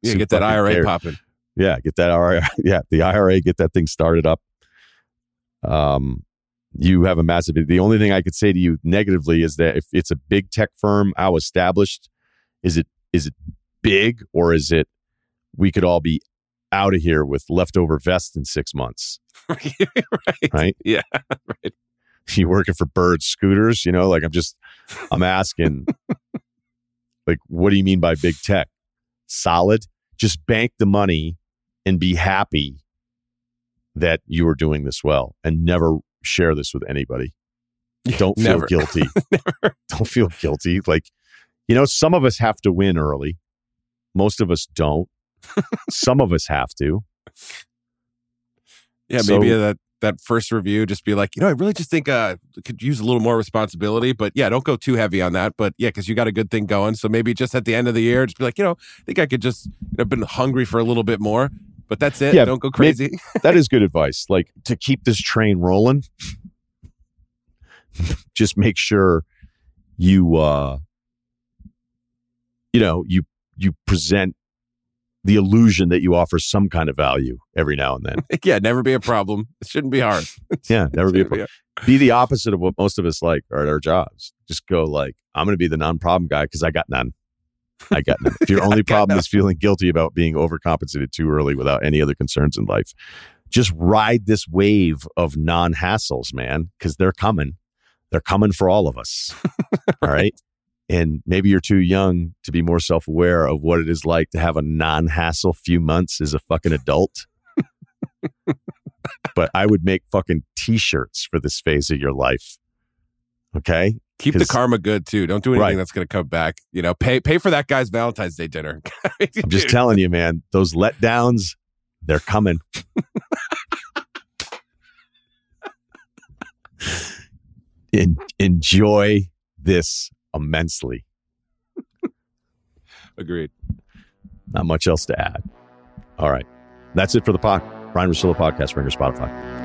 Yeah, so get that I R A popping. Yeah, get that I R A. Yeah, the I R A, get that thing started up. Um You have a massive... The only thing I could say to you negatively is that if it's a big tech firm, how established, is it? Is it big or is it we could all be out of here with leftover vests in six months? Right. Right? Yeah. Right. You're working for Bird Scooters, you know? Like, I'm just... I'm asking, like, what do you mean by big tech? Solid? Just bank the money and be happy that you are doing this well and never... share this with anybody. Don't feel Never. guilty. Never. Don't feel guilty. Like, you know, some of us have to win early. Most of us don't. Some of us have to. Yeah, so, maybe that that first review just be like, you know, I really just think uh could use a little more responsibility, but yeah, don't go too heavy on that. But yeah, because you got a good thing going. So maybe just at the end of the year, just be like, you know, I think I could just, you know, been hungry for a little bit more. But that's it. Yeah, don't go crazy. Maybe, that is good advice. Like, to keep this train rolling, just make sure you, uh, you know, you you present the illusion that you offer some kind of value every now and then. Yeah, never be a problem. It shouldn't be hard. Yeah, never be a problem. Be, a- be the opposite of what most of us like are at our jobs. Just go like, I'm going to be the non-problem guy because I got none. I got none. If your only problem is feeling guilty about being overcompensated too early without any other concerns in life, just ride this wave of non-hassles, man, because they're coming. They're coming for all of us. All right. And maybe you're too young to be more self-aware of what it is like to have a non-hassle few months as a fucking adult. But I would make fucking t-shirts for this phase of your life. Okay. Keep the karma good too. Don't do anything right. That's going to come back. You know, pay pay for that guy's Valentine's Day dinner. I'm just telling you, man. Those letdowns, they're coming. En- enjoy this immensely. Agreed. Not much else to add. All right, that's it for the pod. Brian Russillo Podcast, Ringer, Spotify.